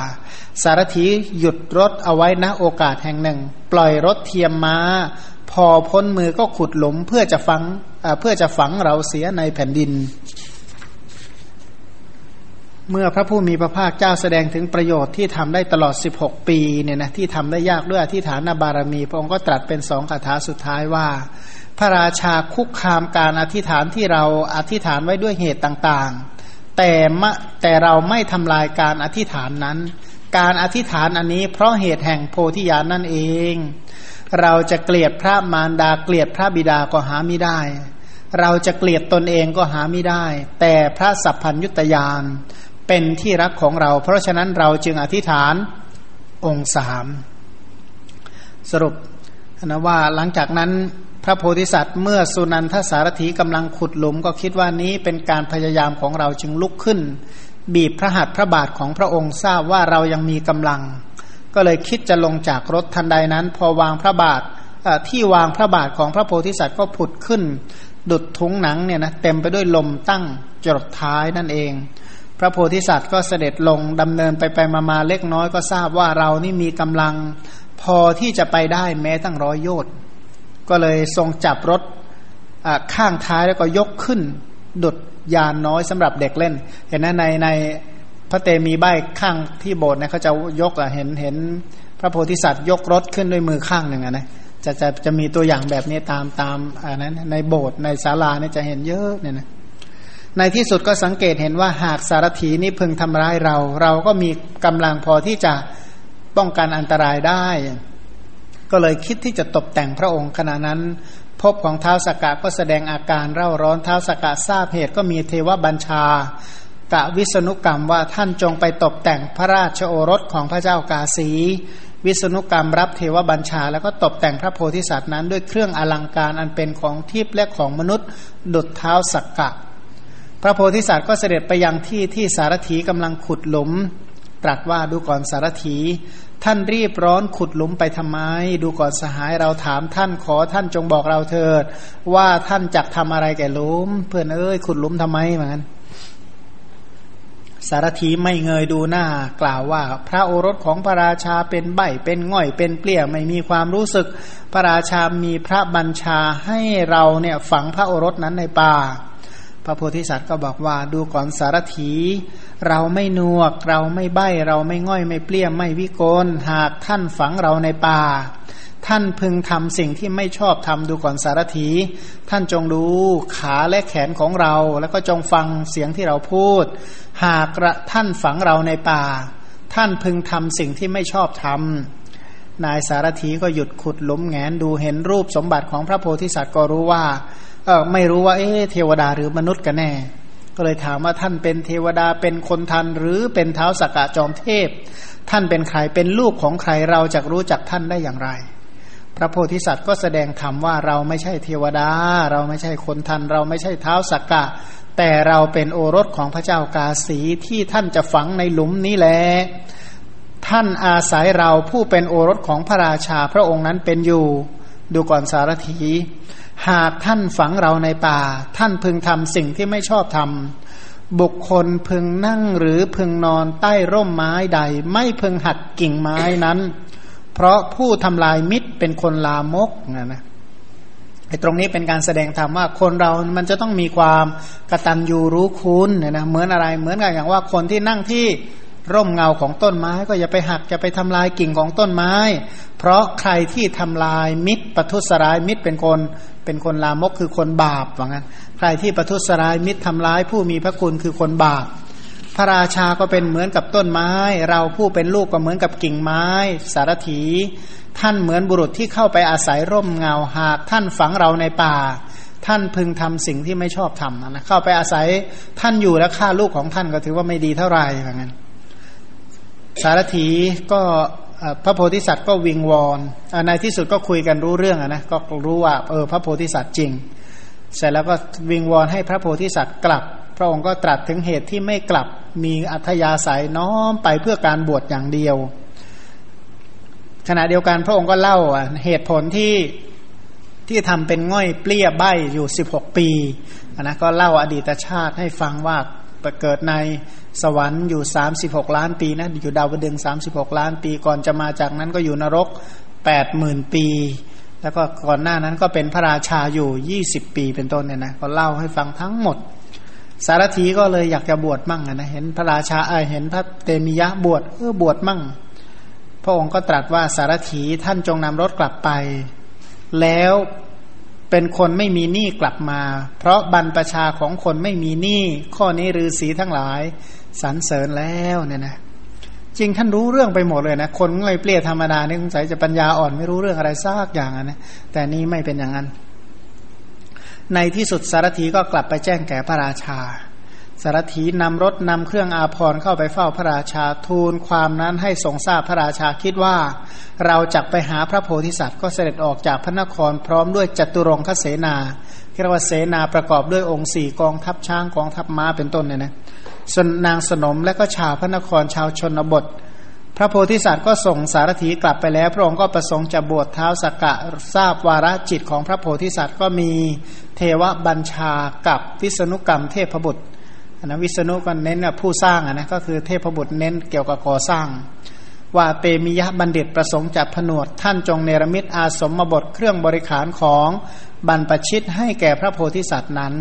สารถีหยุดรถเอาไว้ณโอกาสแห่งหนึ่งปล่อยรถเทียมม้าพอพ้นมือก็ขุดหลุมเพื่อจะฝังเราเสียในแผ่นดินเมื่อพระผู้มีพระภาคเจ้าแสดงถึงประโยชน์ที่ทำได้ตลอด16ปีเนี่ยนะที่ทำได้ยากด้วยอธิฐานบารมีพระองค์ก็ตรัสเป็นสองคาถาสุดท้ายว่าพระราชาคุกคามการอธิษฐานที่เราอธิษฐานไว้ด้วยเหตุต่างๆแต่เราไม่ทำลายการอธิษฐานนั้นการอธิษฐานอันนี้เพราะเหตุแห่งโพธิญาณนั่นเองเราจะเกลียดพระมารดาเกลียดพระบิดาก็หาไม่ได้เราจะเกลียดตนเองก็หาไม่ได้แต่พระสัพพัญญุตญาณเป็นที่รักของเราเพราะฉะนั้นเราจึงอธิษฐานองค์3สรุปนะว่าหลังจากนั้นพระโพธิสัตว์เมื่อสุนันทสารถีกำลังขุดหลุมก็คิดว่านี้เป็นการพยายามของเราจึงลุกขึ้นบีบพระหัตถ์พระบาทของพระองค์ทราบว่าเรายังมีกำลังก็เลยคิดจะลงจากรถทันใดนั้นพอวางพระบาทที่วางพระบาทของพระโพธิสัตว์ก็ผุดขึ้นดุจถุงหนังเนี่ยนะเต็มไปด้วยลมตั้งจรดท้ายนั่นเองพระโพธิสัตว์ก็เสด็จลงดำเนินไปมาเล็กน้อยก็ทราบว่าเรานี่มีกำลังพอที่จะไปได้แม้ตั้ง100โยชน์ก็เลยทรงจับรถข้างท้ายแล้วก็ยกขึ้นดุจยานน้อยสำหรับเด็กเล่นเห็นนะในพระเตมีใบข้างที่โบสถ์นะเขาจะยกเห็นพระโพธิสัตว์ยกรถขึ้นด้วยมือข้างหนึ่งนะจะมีตัวอย่างแบบนี้ตามนั้นในโบสถ์ในศาลาเนี่ยจะเห็นเยอะเนี่ยนะในที่สุดก็สังเกตเห็นว่าหากสารถีนี้พึงทำร้ายเราก็มีกำลังพอที่จะป้องกันอันตรายได้ก็เลยคิดที่จะตบแต่งพระองค์ขณะนั้นภพของท้าวสักกะก็แสดงอาการเร่าร้อนท้าวสักกะทราบเหตุก็มีเทวบัญชากะวิษณุกรรมว่าท่านจงไปตบแต่งพระราชโอรสของพระเจ้ากาสีวิษณุกรรมรับเทวบัญชาแล้วก็ตบแต่งพระโพธิสัตว์นั้นด้วยเครื่องอลังการอันเป็นของทิพย์และของมนุษย์ดุจท้าวสักกะพระโพธิสัตว์ก็เสด็จไปยังที่ที่สารถีกำลังขุดหลุมตรัสว่าดูก่อนสารถีท่านรีบร้อนขุดหลุมไปทำไมดูก่อนสหายเราถามท่านขอท่านจงบอกเราเถิดว่าท่านจักทำอะไรแก่หลุมเพื่อนเอ้ยขุดหลุมทำไมเหมือนกันสารถีไม่เงยดูหน้ากล่าวว่าพระโอรสของพระราชาเป็นใบ้เป็นง่อยเป็นเปลี่ยไม่มีความรู้สึกพระราชามีพระบัญชาให้เราเนี่ยฝังพระโอรสนั้นในป่าพระโพธิสัตว์ก็บอกว่าดูก่อนสารถีเราไม่หนวกเราไม่ใบ้เราไม่ง่อยไม่เปลี่ยไม่วิกลหากท่านฝังเราในป่าท่านพึงทำสิ่งที่ไม่ชอบทำดูก่อนสารถีท่านจงดูขาและแขนของเราแล้วก็จงฟังเสียงที่เราพูดหากท่านฝังเราในป่าท่านพึงทำสิ่งที่ไม่ชอบทำ นายสารถีก็หยุดขุดหลุมแหนดูเห็นรูปสมบัติของพระโพธิสัตว์ก็รู้ว่าไม่รู้ว่าเทวดาหรือมนุษย์กันแน่ก็เลยถามว่าท่านเป็นเทวดาเป็นคนทันหรือเป็นเท้าสักกะจอมเทพท่านเป็นใครเป็นลูกของใครเราจะรู้จักท่านได้อย่างไรพระโพธิสัตว์ก็แสดงธรรมว่าเราไม่ใช่เทวดาเราไม่ใช่คนทันเราไม่ใช่เท้าสักกะแต่เราเป็นโอรสของพระเจ้ากาสีที่ท่านจะฝังในหลุมนี้แหละท่านอาศัยเราผู้เป็นโอรสของพระราชาพระองค์นั้นเป็นอยู่ดูก่อนสารถีหากท่านฝังเราในป่าท่านพึงทำสิ่งที่ไม่ชอบทำบุคคลพึงนั่งหรือพึงนอนใต้ร่มไม้ใดไม่พึงหักกิ่งไม้นั้นเพราะผู้ทำลายมิตรเป็นคนลามกนะตรงนี้เป็นการแสดงธรรมว่าคนเรามันจะต้องมีความกตัญญูรู้คุณนะเหมือนอะไรเหมือนกันอย่างว่าคนที่นั่งที่ร่มเงาของต้นไม้ก็อย่าไปหักอย่าไปทำลายกิ่งของต้นไม้เพราะใครที่ทำลายมิตรประทุษร้ายมิตรเป็นคนลามกคือคนบาปว่างั้นใครที่ประทุษร้ายมิตรทำร้ายผู้มีพระคุณคือคนบาปพระราชาก็เป็นเหมือนกับต้นไม้เราผู้เป็นลูกก็เหมือนกับกิ่งไม้สารถีท่านเหมือนบุรุษที่เข้าไปอาศัยร่มเงาหากท่านฝังเราในป่าท่านพึงทำสิ่งที่ไม่ชอบทำนะเข้าไปอาศัยท่านอยู่แล้วฆ่าลูกของท่านก็ถือว่าไม่ดีเท่าไหร่ว่างั้นสารถีก็พระโพธิสัตว์ก็วิงวอนในที่สุดก็คุยกันรู้เรื่องนะก็รู้ว่าพระโพธิสัตว์จริงเสร็จแล้วก็วิงวอนให้พระโพธิสัตว์กลับพระองค์ก็ตรัสถึงเหตุที่ไม่กลับมีอัธยาศัยน้อมไปเพื่อการบวชอย่างเดียวขณะเดียวกันพระองค์ก็เล่าเหตุผลที่ทำเป็นง่อยเปลี้ยใบ้อยู่16ปีนะก็เล่าอดีตชาติให้ฟังว่าเกิดในสวรรค์อยู่36ล้านปีนะอยู่ดาวดึงส์36ล้านปีก่อนจะมาจากนั้นก็อยู่นรก 80,000 ปีแล้วก็ก่อนหน้านั้นก็เป็นพระราชาอยู่20ปีเป็นต้นเนี่ยนะก็เล่าให้ฟังทั้งหมดสารถีก็เลยอยากจะบวชมั่งนะเห็นพระราชาเห็นพระเตมิยะบวชบวชมั่งพระองค์ก็ตรัสว่าสารถีท่านจงนำรถกลับไปแล้วเป็นคนไม่มีหนี้กลับมาเพราะบรรพชาของคนไม่มีหนี้ข้อนี้ฤาษีทั้งหลายสรรเสริญแล้วเนี่ยนะจริงท่านรู้เรื่องไปหมดเลยนะคนง่อยเปรี้ยธรรมดาเนี่ยสงสัยจะปัญญาอ่อนไม่รู้เรื่องอะไรซากอย่างนะแต่นี่ไม่เป็นอย่างนั้นในที่สุดสารถีก็กลับไปแจ้งแก่พระราชาสารถีนำรถนำเครื่องอาภรณ์เข้าไปเฝ้าพระราชาทูลความนั้นให้ทรงทราบพระราชาคิดว่าเราจักไปหาพระโพธิสัตว์ก็เสด็จออกจากพระนครพร้อมด้วยจตุรงคเสนาเรียกว่าเสนาประกอบด้วยองค์4กองทัพช้างกองทัพม้าเป็นต้นเนี่ยนะส่วนนางสนมและก็ชาวพระนครชาวชนบทพระโพธิสัตว์ก็ส่งสารถีกลับไปแล้วพระองค์ก็ประสงค์จะบวชเท้าสักกะทราบวาระจิตของพระโพธิสัตว์ก็มีเทวบัญชากับวิษณุกรรมเทพบุตรนะวิษณุก็เน้นผู้สร้างนะก็คือเทพบุตรเน้นเกี่ยวกับก่อสร้างว่าเตมิยะบัณฑิตประสงค์จะผนวดท่านจงเนรมิตอาสมบทเครื่องบริขารของบรรพชิตให้แก่พระโพธิสัตว์นั้น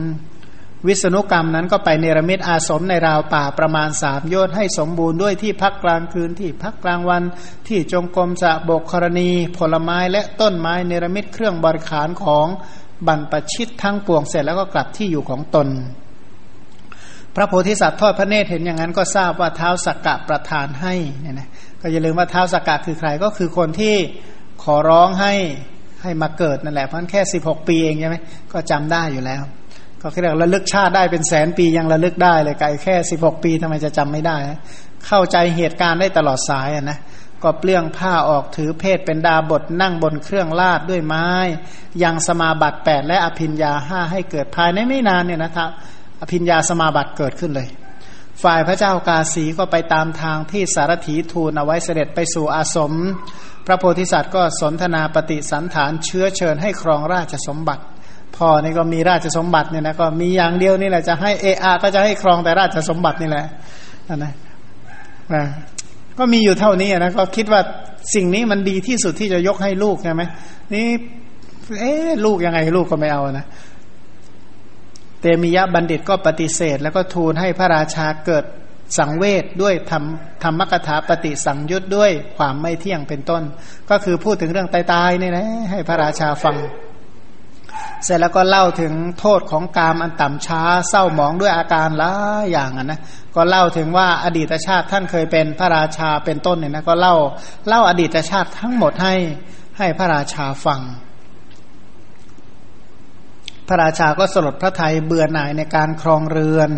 วิษณุกรรมนั้นก็ไปเนรมิตอาสมในราวป่าประมาณ3โยชน์ให้สมบูรณ์ด้วยที่พักกลางคืนที่พักกลางวันที่จงกรมสะบกครณีผลไม้และต้นไม้เนรมิตเครื่องบริขารของบรรพชิตทั้งปวงเสร็จแล้วก็กลับที่อยู่ของตนพระโพธิสัตว์ทอดพระเนตรเห็นอย่างนั้นก็ทราบว่าท้าวสักกะประทานให้เนี่ยนะก็อย่าลืมว่าท้าวสักกะคือใครก็คือคนที่ขอร้องให้มาเกิดนั่นแหละเพราะแค่16ปีเองใช่ไหมก็จำได้อยู่แล้วก็คือระลึกชาติได้เป็นแสนปียังระลึกได้เลยไกลแค่16ปีทำไมจะจำไม่ได้เข้าใจเหตุการณ์ได้ตลอดสายนะก็เปลื้องผ้าออกถือเพศเป็นดาบทนั่งบนเครื่องลาดด้วยไม้ยังสมาบัติ8และอภิญญา5ให้เกิดภายในไม่นานเนี่ยนะครับอภิญญาสมาบัติเกิดขึ้นเลยฝ่ายพระเจ้ากาสีก็ไปตามทางที่สารถีทูลเอาไว้เสด็จไปสู่อาสมพระโพธิสัตว์ก็สนทนาปฏิสันถานเชื้อเชิญให้ครองราชสมบัติพ่อนี่ก็มีราชสมบัติเนี่ยนะก็มีอย่างเดียวนี่แหละจะให้ก็จะให้ครองแต่ราชสมบัตินี่แหละนะก็มีอยู่เท่านี้นะก็คิดว่าสิ่งนี้มันดีที่สุดที่จะยกให้ลูกใช่ไหมนี่ลูกยังไงลูกก็ไม่เอานะเตมิยะบัณฑิตก็ปฏิเสธแล้วก็ทูลให้พระราชาเกิดสังเวชด้วยธรรมกถาปฏิสังยุตด้วยความไม่เที่ยงเป็นต้นก็คือพูดถึงเรื่องตายๆนี่นะให้พระราชาฟัง เสร็จแล้วก็เล่าถึงโทษของกามอันต่ำช้าเศร้าหมองด้วยอาการหลายอย่างนะก็เล่าถึงว่าอดีตชาติท่านเคยเป็นพระราชาเป็นต้นเนี่ยนะก็เล่าอดีตชาติทั้งหมดให้พระราชาฟังพระราชาก็สลดพระทัยเบื่อหน่ายในการครองเรือน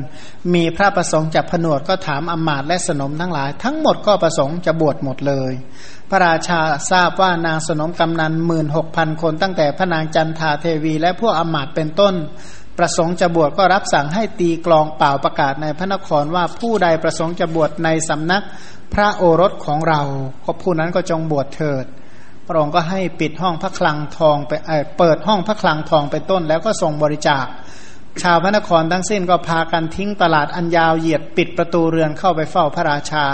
มีพระประสงค์จะผนวดก็ถามอมาตย์และสนมทั้งหลายทั้งหมดก็ประสงค์จะบวชหมดเลยพระราชาทราบว่านางสนมกำนัน 16,000 คนตั้งแต่พระนางจันทาเทวีและพวกอมาตย์เป็นต้นประสงค์จะบวชก็รับสั่งให้ตีกลองเป่าประกาศในพระนครว่าผู้ใดประสงค์จะบวชในสำนักพระโอรสของเราก็ผู้นั้นก็จงบวชเถิดพระองค์ก็ให้ปิดห้องพระคลังทองไปเปิดห้องพระคลังทองเป็นต้นแล้วก็ส่งบริจาคชาวพระนครทั้งสิ้นก็พากันทิ้งตลาดอันยาวเหยียดปิดประตูเรือนเข้าไปเฝ้าพระราชา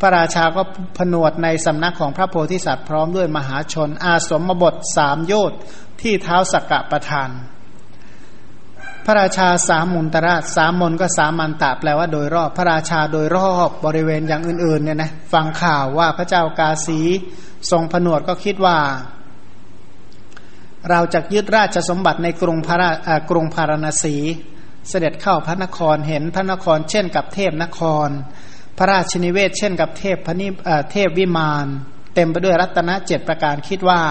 พระราชาก็ผนวดในสำนักของพระโพธิสัตว์พร้อมด้วยมหาชนอาสมบท3โยชน์ที่เท้าสักกะประธานพระราชาสามุนตระสามุนก็สามัญตะแปลว่าโดยรอบพระราชาโดยรอบบริเวณอย่างอื่นๆเนี่ยนะฟังข่าวว่าพระเจ้ากาสีทรงผนวดก็คิดว่าเราจะยึดราชสมบัติในกรุงพาราณสีเสด็จเข้าพระนครเห็นพระนครเช่นกับเทพนครพระราชนิเวศเช่นกับเทพวิมานเต็มไปด้วยรัตนะ7ประการคิดว่า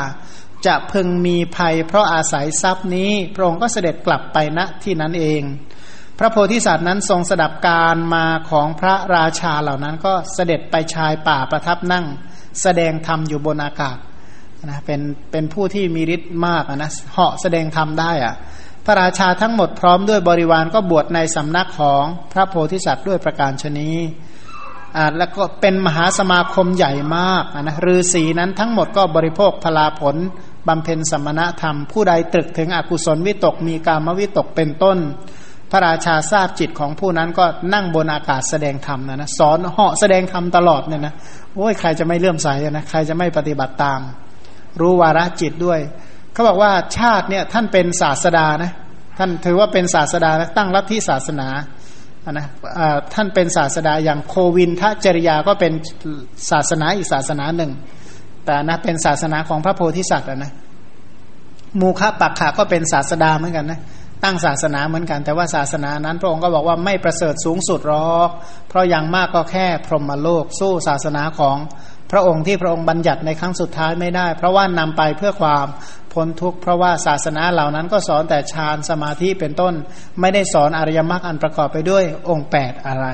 จะพึงมีภัยเพราะอาศัยทรัพย์นี้พระองค์ก็เสด็จกลับไปณที่นั้นเองพระโพธิสัตว์นั้นทรงสดับการมาของพระราชาเหล่านั้นก็เสด็จไปชายป่าประทับนั่งแสดงธรรมอยู่บนอากาศนะเป็นผู้ที่มีฤทธิ์มากนะเหาะแสดงธรรมได้อ่ะพระราชาทั้งหมดพร้อมด้วยบริวารก็บวชในสำนักของพระโพธิสัตว์ด้วยประการชนีแล้วก็เป็นมหาสมาคมใหญ่มากนะฤาษีนั้นทั้งหมดก็บริโภคพลาผลบำเพ็ญสมณธรรมผู้ใดตรึกถึงอกุศลวิตกมีกามวิตกเป็นต้นพระราชาทราบจิตของผู้นั้นก็นั่งบนอากาศแสดงธรรมนะสอนเหาะแสดงธรรมตลอดเนี่ยนะโอ้ยใครจะไม่เลื่อมใสนะใครจะไม่ปฏิบัติตามรู้วาระจิตด้วยเขาบอกว่าชาติเนี่ยท่านเป็นศาสดานะท่านถือว่าเป็นศาสดานะตั้งลัทธิศาสนานะท่านเป็นศาสดาอย่างโควินทจริยาก็เป็นศาสนาอีกศาสนาหนึ่งแต่นะเป็นศาสนาของพระโพธิสัตว์นะมูคะปักขะก็เป็นศาสดาเหมือนกันนะตั้งศาสนาเหมือนกันแต่ว่าศาสนานั้นพระองค์ก็บอกว่าไม่ประเสริฐสูงสุดหรอกเพราะอย่างมากก็แค่พรหมโลกสู้ศาสนาของพระองค์ที่พระองค์บัญญัติในครั้งสุดท้ายไม่ได้เพราะว่านำไปเพื่อความพ้นทุกข์เพราะว่าศาสนาเหล่านั้นก็สอนแต่ฌานสมาธิเป็นต้นไม่ได้สอนอริยมรรคอันประกอบไปด้วยองค์8อะไร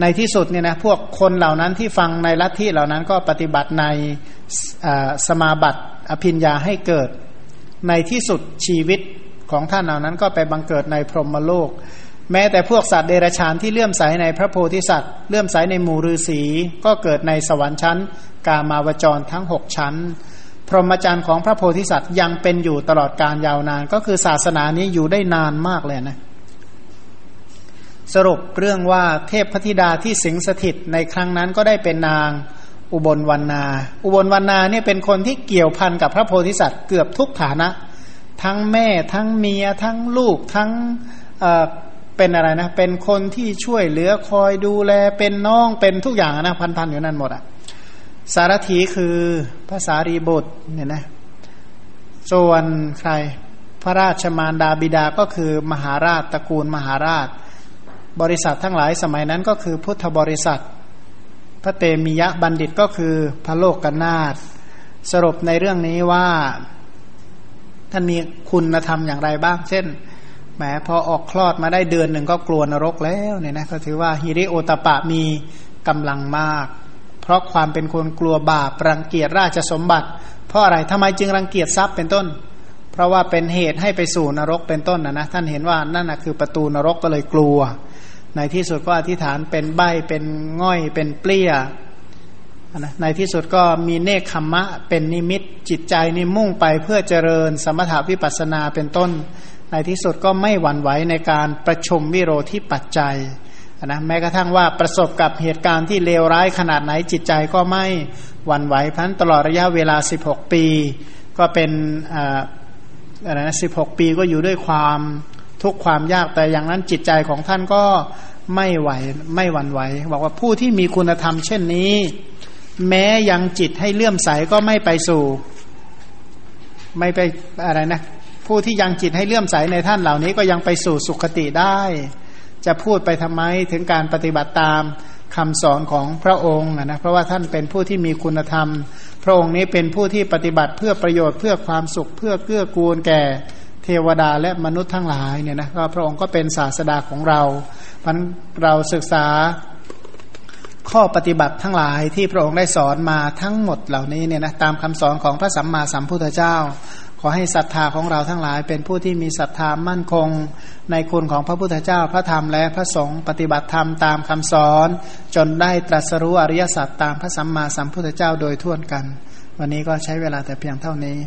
ในที่สุดเนี่ยนะพวกคนเหล่านั้นที่ฟังในลัทธิเหล่านั้นก็ปฏิบัติในสมาบัติอภิญญาให้เกิดในที่สุดชีวิตของท่านเหล่านั้นก็ไปบังเกิดในพรหมโลกแม้แต่พวกสัตว์เดรัจฉานที่เลื่อมใสในพระโพธิสัตว์เลื่อมใสในหมู่ฤาษีก็เกิดในสวรรค์ชั้นกามาวจรทั้ง6ชั้นพรหมจรรย์ของพระโพธิสัตว์ยังเป็นอยู่ตลอดกาลยาวนานก็คือศาสนานี้อยู่ได้นานมากเลยนะสรุปเรื่องว่าเทพธิดาที่สิงสถิตในครั้งนั้นก็ได้เป็นนางอุบลวรรณาอุบลวรรณาเนี่ยเป็นคนที่เกี่ยวพันกับพระโพธิสัตว์เกือบทุกฐานะทั้งแม่ทั้งเมียทั้งลูกทั้งเป็นอะไรนะเป็นคนที่ช่วยเหลือคอยดูแลเป็นน้องเป็นทุกอย่างนะพันอยู่นั่นหมดอ่ะสารถีคือพระสารีบุตรเนี่ยนะส่วนใครพระราชมารดาบิดาก็คือมหาราชตระกูลมหาราชบริษัททั้งหลายสมัยนั้นก็คือพุทธบริษัทพระเตมิยะบัณฑิตก็คือพระโลกนาถสรุปในเรื่องนี้ว่าท่านมีคุณธรรมอย่างไรบ้างเช่นแหมพอออกคลอดมาได้เดือนหนึ่งก็กลัวนรกแล้วเนี่ยนะก็ถือว่าหิริโอตปะมีกำลังมากเพราะความเป็นคนกลัวบาปรังเกียจราชสมบัติเพราะอะไรทำไมจึงรังเกียจทรัพย์เป็นต้นเพราะว่าเป็นเหตุให้ไปสู่นรกเป็นต้นนะท่านเห็นว่านั่นนะคือประตูนรกก็เลยกลัวในที่สุดก็อธิษฐานเป็นใบเป็นง่อยเป็นเปลี้ยในที่สุดก็มีเนคขมะเป็นนิมิตจิตใจนี่มุ่งไปเพื่อเจริญสมถะวิปัสสนาเป็นต้นในที่สุดก็ไม่หวั่นไหวในการประชุมวิโรธที่ปัจจัยนะแม้กระทั่งว่าประสบกับเหตุการณ์ที่เลวร้ายขนาดไหนจิตใจก็ไม่หวั่นไหวพันตลอดระยะเวลา16ปีก็เป็น16ปีก็อยู่ด้วยความทุกข์ความยากแต่อย่างนั้นจิตใจของท่านก็ไม่หวั่นไหวบอกว่าผู้ที่มีคุณธรรมเช่นนี้แม้ยังจิตให้เลื่อมใสก็ไม่ไปอะไรนะ ผู้ที่ยังจิตให้เลื่อมใสในท่านเหล่านี้ก็ยังไปสู่สุคติได้จะพูดไปทำไมถึงการปฏิบัติตามคำสอนของพระองค์นะเพราะว่าท่านเป็นผู้ที่มีคุณธรรมพระองค์นี้เป็นผู้ที่ปฏิบัติเพื่อประโยชน์เพื่อความสุขเพื่อเกื้อกูลแก่เทวดาและมนุษย์ทั้งหลายเนี่ยนะก็พระองค์ก็เป็นศาสดาของเราเพราะเราศึกษาข้อปฏิบัติทั้งหลายที่พระองค์ได้สอนมาทั้งหมดเหล่านี้เนี่ยนะตามคำสอนของพระสัมมาสัมพุทธเจ้าขอให้ศรัทธาของเราทั้งหลายเป็นผู้ที่มีศรัทธามั่นคงในคุณของพระพุทธเจ้าพระธรรมและพระสงฆ์ปฏิบัติธรรมตามคำสอนจนได้ตรัสรู้อริยสัจตามพระสัมมาสัมพุทธเจ้าโดยทั่วกันวันนี้ก็ใช้เวลาแต่เพียงเท่านี้